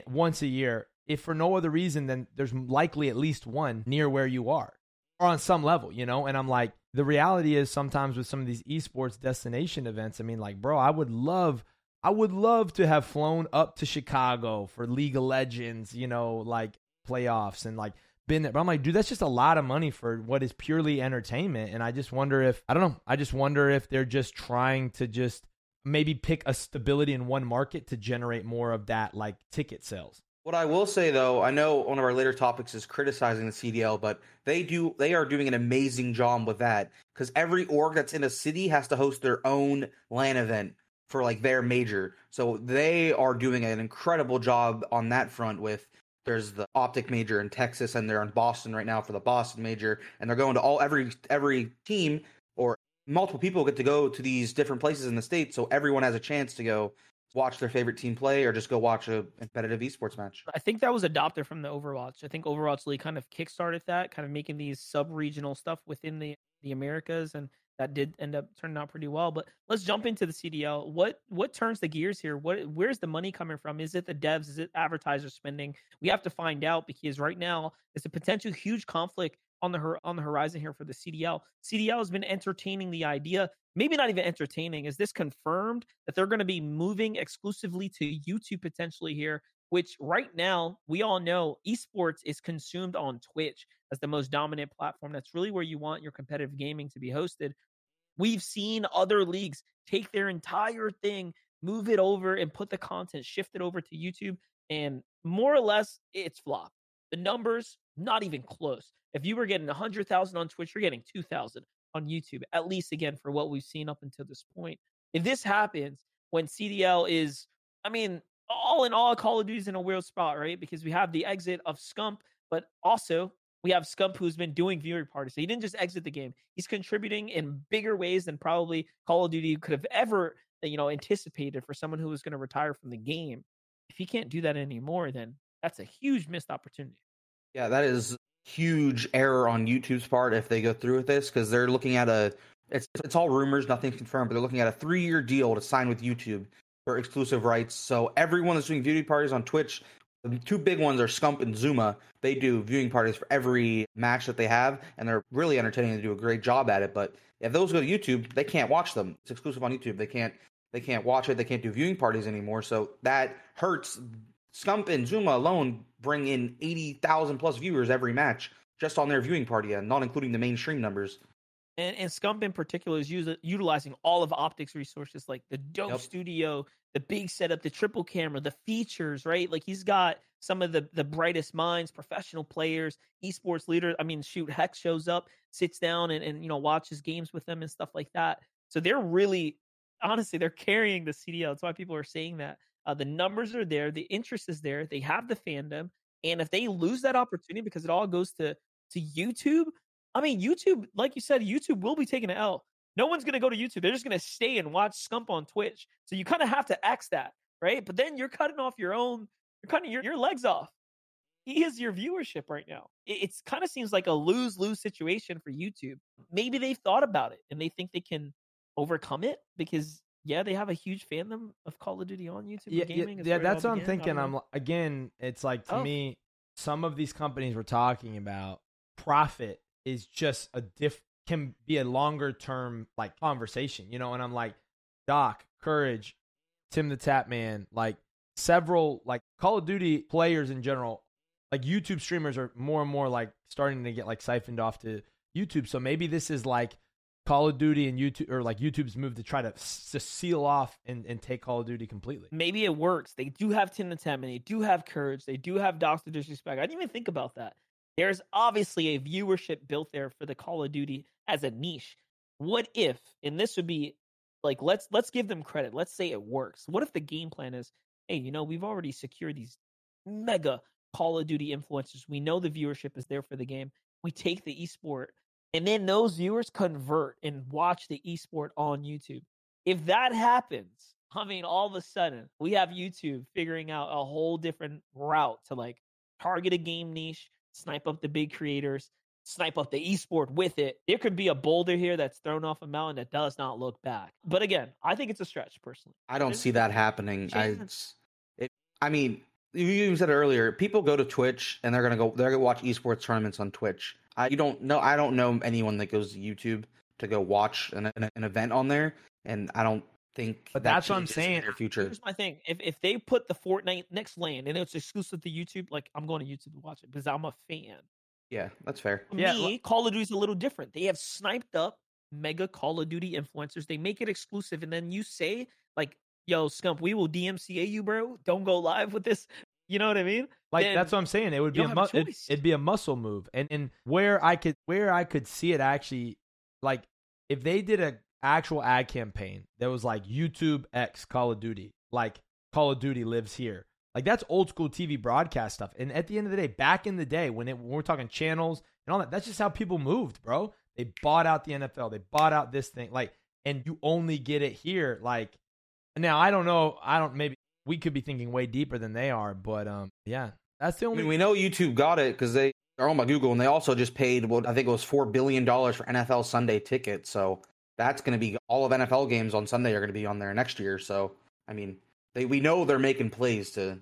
once a year. If for no other reason, then there's likely at least one near where you are or on some level, you know? And I'm like, the reality is sometimes with some of these esports destination events, I mean, like, bro, I would love, I would love to have flown up to Chicago for League of Legends, you know, like playoffs and like, been there. But I'm like, dude, that's just a lot of money for what is purely entertainment. And I just wonder if, I don't know, I just wonder if they're just trying to just maybe pick a stability in one market to generate more of that, like ticket sales. What I will say though, I know one of our later topics is criticizing the C D L, but they do, they are doing an amazing job with that because every org that's in a city has to host their own LAN event for like their major. So they are doing an incredible job on that front with, there's the Optic major in Texas, and they're in Boston right now for the Boston major. And they're going to all every every team or multiple people get to go to these different places in the state, so everyone has a chance to go watch their favorite team play or just go watch a competitive esports match. I think that was adopted from the Overwatch. I think Overwatch League kind of kickstarted that, kind of making these sub-regional stuff within the the Americas, and that did end up turning out pretty well. But let's jump into the C D L. What what turns the gears here? What where's the money coming from? Is it the devs? Is it advertiser spending? We have to find out because right now there's a potential huge conflict on the on the horizon here for the C D L. C D L has been entertaining the idea, maybe not even entertaining. Is this confirmed that they're going to be moving exclusively to YouTube potentially here? Which right now, we all know esports is consumed on Twitch as the most dominant platform. That's really where you want your competitive gaming to be hosted. We've seen other leagues take their entire thing, move it over, and put the content, shift it over to YouTube, and more or less, it's flopped. The numbers, not even close. If you were getting one hundred thousand on Twitch, you're getting two thousand on YouTube, at least, again, for what we've seen up until this point. If this happens when C D L is, I mean, all in all, Call of Duty's in a weird spot, right? Because we have the exit of Scump, but also we have Scump who's been doing viewing parties. So he didn't just exit the game. He's contributing in bigger ways than probably Call of Duty could have ever, you know, anticipated for someone who was going to retire from the game. If he can't do that anymore, then that's a huge missed opportunity. Yeah, that is huge error on YouTube's part if they go through with this, because they're looking at a it's it's all rumors, nothing's confirmed, but they're looking at a three-year deal to sign with YouTube for exclusive rights. So everyone that's doing viewing parties on Twitch, the two big ones are Scump and Zuma. They do viewing parties for every match that they have, and they're really entertaining. They do a great job at it. But if those go to YouTube, they can't watch them. It's exclusive on YouTube. They can't they can't watch it. They can't do viewing parties anymore. So that hurts. Scump and Zuma alone bring in eighty thousand plus viewers every match just on their viewing party, and not including the mainstream numbers. And, and Scump in particular is use, utilizing all of Optic's resources, like the dope yep. studio, the big setup, the triple camera, the features, right? Like, he's got some of the, the brightest minds, professional players, esports leaders. I mean, shoot, Hex shows up, sits down and, and you know, watches games with them and stuff like that. So they're really, honestly, they're carrying the C D L. That's why people are saying that. Uh, the numbers are there. The interest is there. They have the fandom. And if they lose that opportunity because it all goes to, to YouTube, I mean, YouTube, like you said, YouTube will be taking an L. No one's going to go to YouTube. They're just going to stay and watch Scump on Twitch. So you kind of have to X that, right? But then you're cutting off your own, you're cutting your, your legs off. He is your viewership right now. It kind of seems like a lose-lose situation for YouTube. Maybe they've thought about it and they think they can overcome it because, yeah, they have a huge fandom of Call of Duty on YouTube. Yeah, and gaming yeah, yeah that's what I'm thinking. I'm like, again, it's like to oh. me, some of these companies we're talking about, profit is just a diff can be a longer term like conversation, you know. And I'm like, Doc, Courage, Tim the Tap Man, like several like Call of Duty players in general, like YouTube streamers are more and more like starting to get like siphoned off to YouTube. So maybe this is like Call of Duty and YouTube, or like YouTube's move to try to, to seal off and, and take Call of Duty completely. Maybe it works. They do have Tim the Tap Man, they do have Courage, they do have Doctor Disrespect. I didn't even think about that. There's obviously a viewership built there for the Call of Duty as a niche. What if, and this would be like, let's let's give them credit. Let's say it works. What if the game plan is, hey, you know, we've already secured these mega Call of Duty influencers. We know the viewership is there for the game. We take the esport, and then those viewers convert and watch the esport on YouTube. If that happens, I mean, all of a sudden we have YouTube figuring out a whole different route to like target a game niche, snipe up the big creators, snipe up the esport with it. There could be a boulder here that's thrown off a mountain that does not look back. But again, I think it's a stretch personally. I don't There's see that happening. I, it, I mean, you even said earlier, people go to Twitch and they're gonna go, they're gonna watch esports tournaments on Twitch. I you don't know. I don't know anyone that goes to YouTube to go watch an, an, an event on there, and I don't think. But that that's what I'm saying. In their future. Here's my thing: if if they put the Fortnite next lane and it's exclusive to YouTube, like I'm going to YouTube to watch it because I'm a fan. Yeah, that's fair. For yeah, me, Call of Duty is a little different. They have sniped up mega Call of Duty influencers. They make it exclusive, and then you say like, "Yo, Scump, we will D M C A you, bro. Don't go live with this." You know what I mean? Like then that's what I'm saying. It would be a, mu- a it'd, it'd be a muscle move, and and where I could where I could see it actually, like if they did a actual ad campaign that was like YouTube X Call of Duty, like Call of Duty lives here, like that's old school T V broadcast stuff. And at the end of the day, back in the day when, it, when we're talking channels and all that, that's just how people moved, bro. They bought out the N F L, they bought out this thing, like, and you only get it here. Like now, I don't know, I don't maybe we could be thinking way deeper than they are, but um, yeah, that's the only. I mean, we know YouTube got it because they are owned by Google, and they also just paid what I think it was four billion dollars for N F L Sunday tickets. So that's going to be all of N F L games on Sunday are going to be on there next year. So, I mean, they we know they're making plays to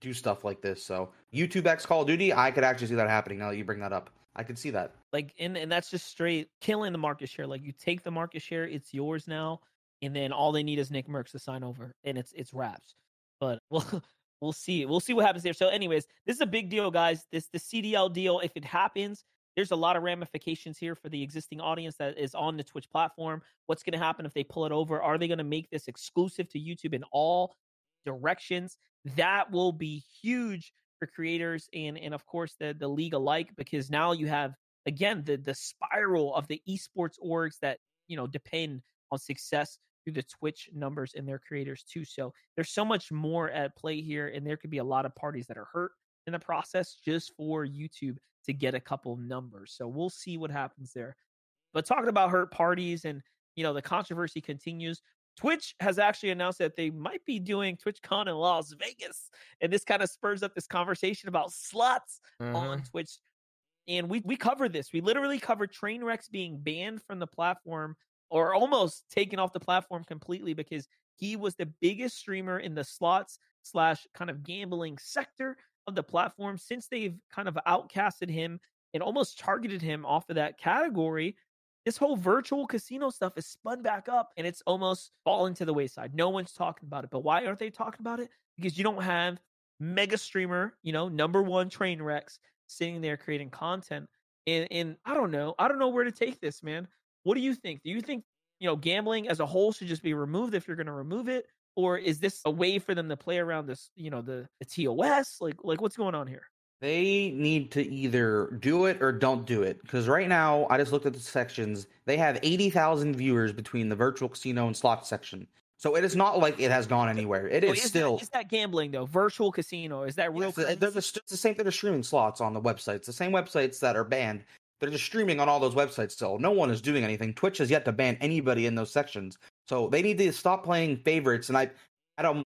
do stuff like this. So, YouTube X Call of Duty, I could actually see that happening now that you bring that up. I could see that. Like, and, and that's just straight killing the market share. Like, you take the market share, it's yours now, and then all they need is Nick Merckx to sign over, and it's it's wraps. But we'll, we'll see. We'll see what happens there. So, anyways, this is a big deal, guys. This the C D L deal, if it happens, there's a lot of ramifications here for the existing audience that is on the Twitch platform. What's going to happen if they pull it over? Are they going to make this exclusive to YouTube in all directions? That will be huge for creators and, and of course, the, the league alike, because now you have, again, the, the spiral of the esports orgs that, you know, depend on success through the Twitch numbers and their creators too. So there's so much more at play here, and there could be a lot of parties that are hurt in the process just for YouTube to get a couple numbers. So we'll see what happens there. But talking about hurt parties and, you know, the controversy continues. Twitch has actually announced that they might be doing TwitchCon in Las Vegas. And this kind of spurs up this conversation about slots mm-hmm. on Twitch. And we, we covered this. We literally covered Trainwrecks being banned from the platform or almost taken off the platform completely because he was the biggest streamer in the slots slash kind of gambling sector of the platform since they've kind of outcasted him and almost targeted him off of that category. This whole virtual casino stuff is spun back up and it's almost fallen to the wayside. No one's talking about it. But why aren't they talking about it? Because you don't have mega streamer, you know, number one Trainwrecks sitting there creating content. And, and I don't know. I don't know where to take this, man. What do you think? Do you think, you know, gambling as a whole should just be removed if you're going to remove it? Or is this a way for them to play around this, you know, the, the T O S? Like, like what's going on here? They need to either do it or don't do it. Because right now, I just looked at the sections. They have eighty thousand viewers between the virtual casino and slot section. So it is not like it has gone anywhere. It is, is still... That, is that gambling, though? Virtual casino? Is that real? Yes, they're just, it's the same thing as streaming slots on the websites. The same websites that are banned. They're just streaming on all those websites still. No one is doing anything. Twitch has yet to ban anybody in those sections. So they need to stop playing favorites. And I, I don't...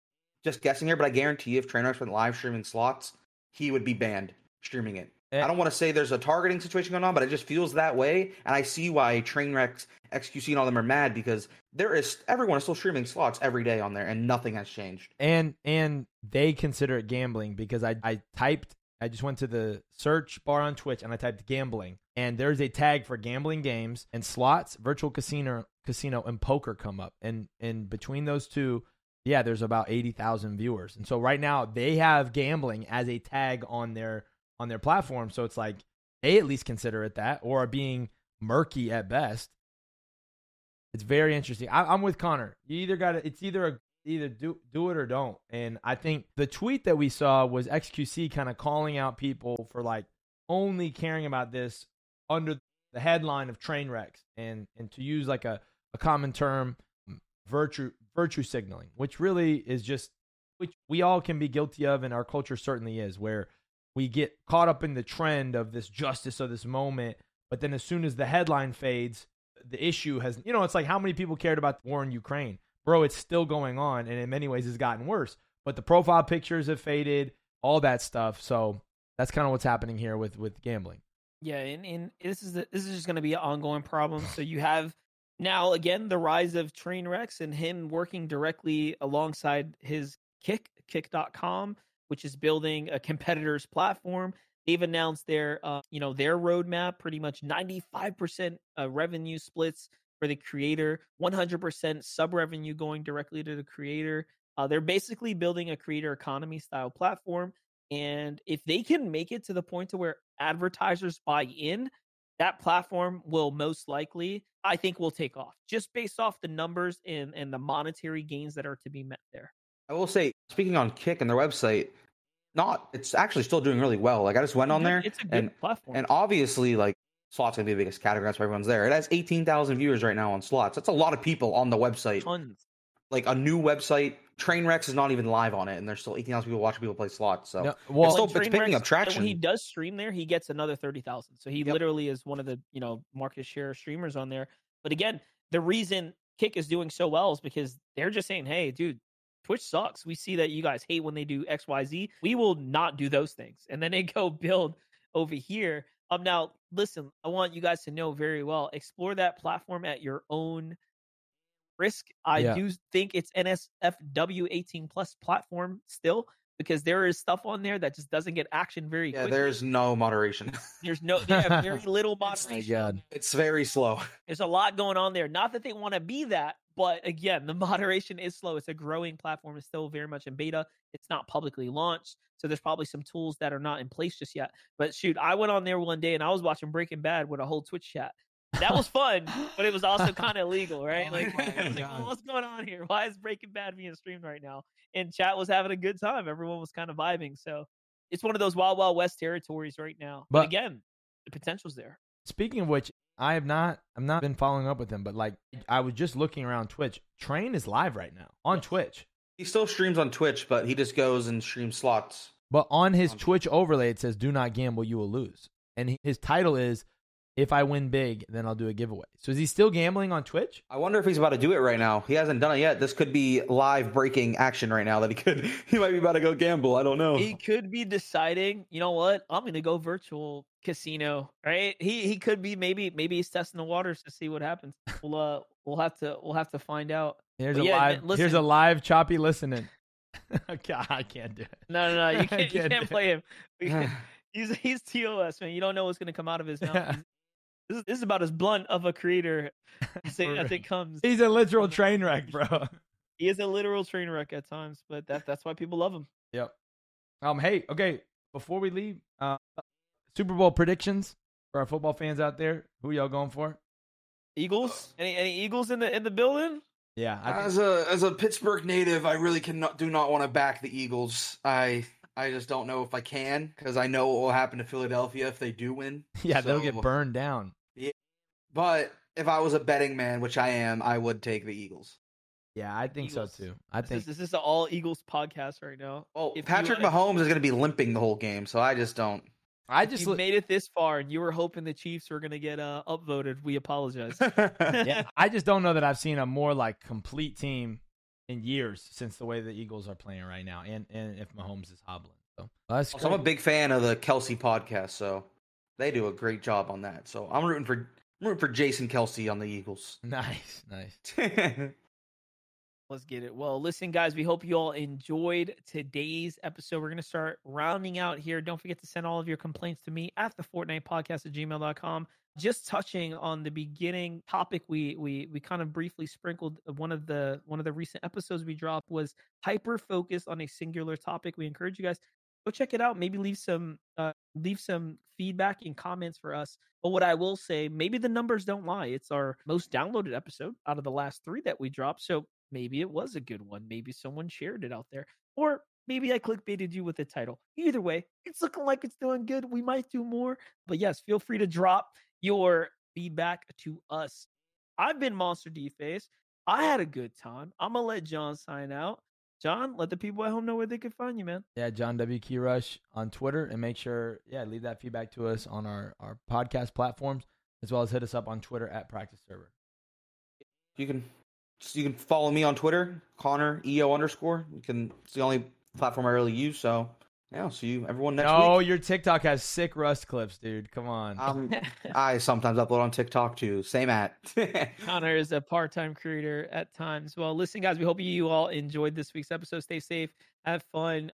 Just guessing here, but I guarantee if Trainwrecks went live streaming slots, he would be banned streaming it. Yeah. I don't want to say there's a targeting situation going on, but it just feels that way. And I see why Trainwrecks, X Q C, and all them are mad because there is everyone is still streaming slots every day on there, and nothing has changed. And and they consider it gambling because I, I typed, I just went to the search bar on Twitch and I typed gambling, and there's a tag for gambling games and slots, virtual casino, casino and poker come up, and and between those two. Yeah, there's about eighty thousand viewers. And so right now they have gambling as a tag on their on their platform. So it's like they at least consider it that or are being murky at best. It's very interesting. I, I'm with Connor. You either got to, it's either a, either do, do it or don't. And I think the tweet that we saw was X Q C kind of calling out people for like only caring about this under the headline of Trainwrecks. And, and to use like a, a common term, virtue virtue signaling, which really is just, which we all can be guilty of, and our culture certainly is, where we get caught up in the trend of this justice of this moment, but then as soon as the headline fades, the issue has, you know, it's like how many people cared about the war in Ukraine? Bro, it's still going on, and in many ways it's gotten worse, but the profile pictures have faded, all that stuff. So that's kind of what's happening here with with gambling. Yeah, and, and this is the, this is just going to be an ongoing problem. So you have now, again, the rise of Trainwrecks and him working directly alongside his Kick, kick dot com, which is building a competitor's platform. They've announced their, uh, you know, their roadmap, pretty much ninety-five percent uh, revenue splits for the creator, one hundred percent sub-revenue going directly to the creator. Uh, they're basically building a creator economy style platform. And if they can make it to the point to where advertisers buy in, that platform will most likely, I think, will take off just based off the numbers and, and the monetary gains that are to be met there. I will say, speaking on Kick and their website, not it's actually still doing really well. Like I just went on there, it's a good and, platform, and obviously, like slots gonna be the biggest category. That's why everyone's there. It has eighteen thousand viewers right now on slots. That's a lot of people on the website. Tons. Like a new website, Trainwrecks is not even live on it, and there's still eighteen thousand people watching people play slots. So no, well, it's, still, it's picking up traction. When he does stream there, he gets another thirty thousand. So he yep. literally is one of the, you know, market share streamers on there. But again, the reason Kick is doing so well is because they're just saying, hey, dude, Twitch sucks. We see that you guys hate when they do X, Y, Z. We will not do those things. And then they go build over here. Um, now, listen, I want you guys to know very well, explore that platform at your own risk. I yeah. do think it's N S F W eighteen plus platform still, because there is stuff on there that just doesn't get action very yeah, quickly. There's no moderation. There's no, they have very little moderation. It's, God. It's very slow. There's a lot going on there. Not that they want to be that, but again, the moderation is slow. It's a growing platform. It's still very much in beta. It's not publicly launched. So there's probably some tools that are not in place just yet. But shoot, I went on there one day and I was watching Breaking Bad with a whole Twitch chat. That was fun, but it was also kind of illegal, right? Like, like well, what's going on here? Why is Breaking Bad being streamed right now? And chat was having a good time. Everyone was kind of vibing. So it's one of those wild, wild west territories right now. But, but again, the potential's there. Speaking of which, I have not, I've not been following up with them, but like I was just looking around Twitch. Train is live right now on yes. Twitch. He still streams on Twitch, but he just goes and streams slots. But on his on Twitch overlay, it says, do not gamble, you will lose. And his title is, if I win big, then I'll do a giveaway. So is he still gambling on Twitch? I wonder if he's about to do it right now. He hasn't done it yet. This could be live breaking action right now that he could, he might be about to go gamble. I don't know. He could be deciding, you know what? I'm going to go virtual casino, right? He he could be maybe maybe he's testing the waters to see what happens. We'll uh we'll have to we'll have to find out. Here's but a yeah, live listen. Here's a live choppy listening. God, I can't do it. No, no, no. You can't, can't you can't play him. Can, he's he's T O S, man. You don't know what's gonna come out of his mouth. This is, this is about as blunt of a creator as it, as it comes. He's a literal train wreck, bro. He is a literal train wreck at times, but that that's why people love him. Yep. Um. Hey. Okay. Before we leave, uh, Super Bowl predictions for our football fans out there. Who y'all going for? Eagles. Any any Eagles in the in the building? Yeah. I as a as a Pittsburgh native, I really cannot do not want to back the Eagles. I. I just don't know if I can, because I know what will happen to Philadelphia if they do win. Yeah, so, they'll get burned down. Yeah. But if I was a betting man, which I am, I would take the Eagles. Yeah, I think Eagles. so, too. I this think is, This is the all-Eagles podcast right now. Well, if Patrick you, Mahomes I, is going to be limping the whole game, so I just don't. I just you li- made it this far, and you were hoping the Chiefs were going to get uh, upvoted. We apologize. Yeah, I just don't know that I've seen a more, like, complete team in years since the way the Eagles are playing right now, and, and if Mahomes is hobbling. So that's also, I'm a big fan of the Kelsey podcast, so they do a great job on that. So I'm rooting for I'm rooting for Jason Kelsey on the Eagles. Nice, nice. Let's get it. Well, listen, guys, we hope you all enjoyed today's episode. We're going to start rounding out here. Don't forget to send all of your complaints to me at the Fortnite podcast at gmail dot com. Just touching on the beginning topic, we we we kind of briefly sprinkled one of the one of the recent episodes we dropped was hyper focused on a singular topic. We encourage you guys go check it out. Maybe leave some uh, leave some feedback and comments for us. But what I will say, maybe the numbers don't lie. It's our most downloaded episode out of the last three that we dropped. So maybe it was a good one. Maybe someone shared it out there, or maybe I clickbaited you with the title. Either way, it's looking like it's doing good. We might do more, but yes, feel free to drop your feedback to us. I've been MonsterDface. I had a good time. I'm gonna let Jon sign out. Jon, let the people at home know where they can find you, man. Yeah, Jon W. Key Rush on Twitter, and make sure, yeah, leave that feedback to us on our, our podcast platforms, as well as hit us up on Twitter at Practice Server. You can you can follow me on Twitter, Connor E O underscore. You can it's the only platform I really use, so yeah, I'll see you everyone next no, week. Oh, your TikTok has sick Rust clips, dude. Come on. Um, I sometimes upload on TikTok too. Same at. Connor is a part-time creator at times. Well, listen, guys, we hope you all enjoyed this week's episode. Stay safe. Have fun.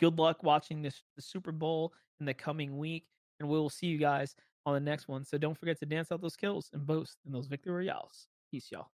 Good luck watching this the Super Bowl in the coming week. And we will see you guys on the next one. So don't forget to dance out those kills and boast in those victory royales. Peace, y'all.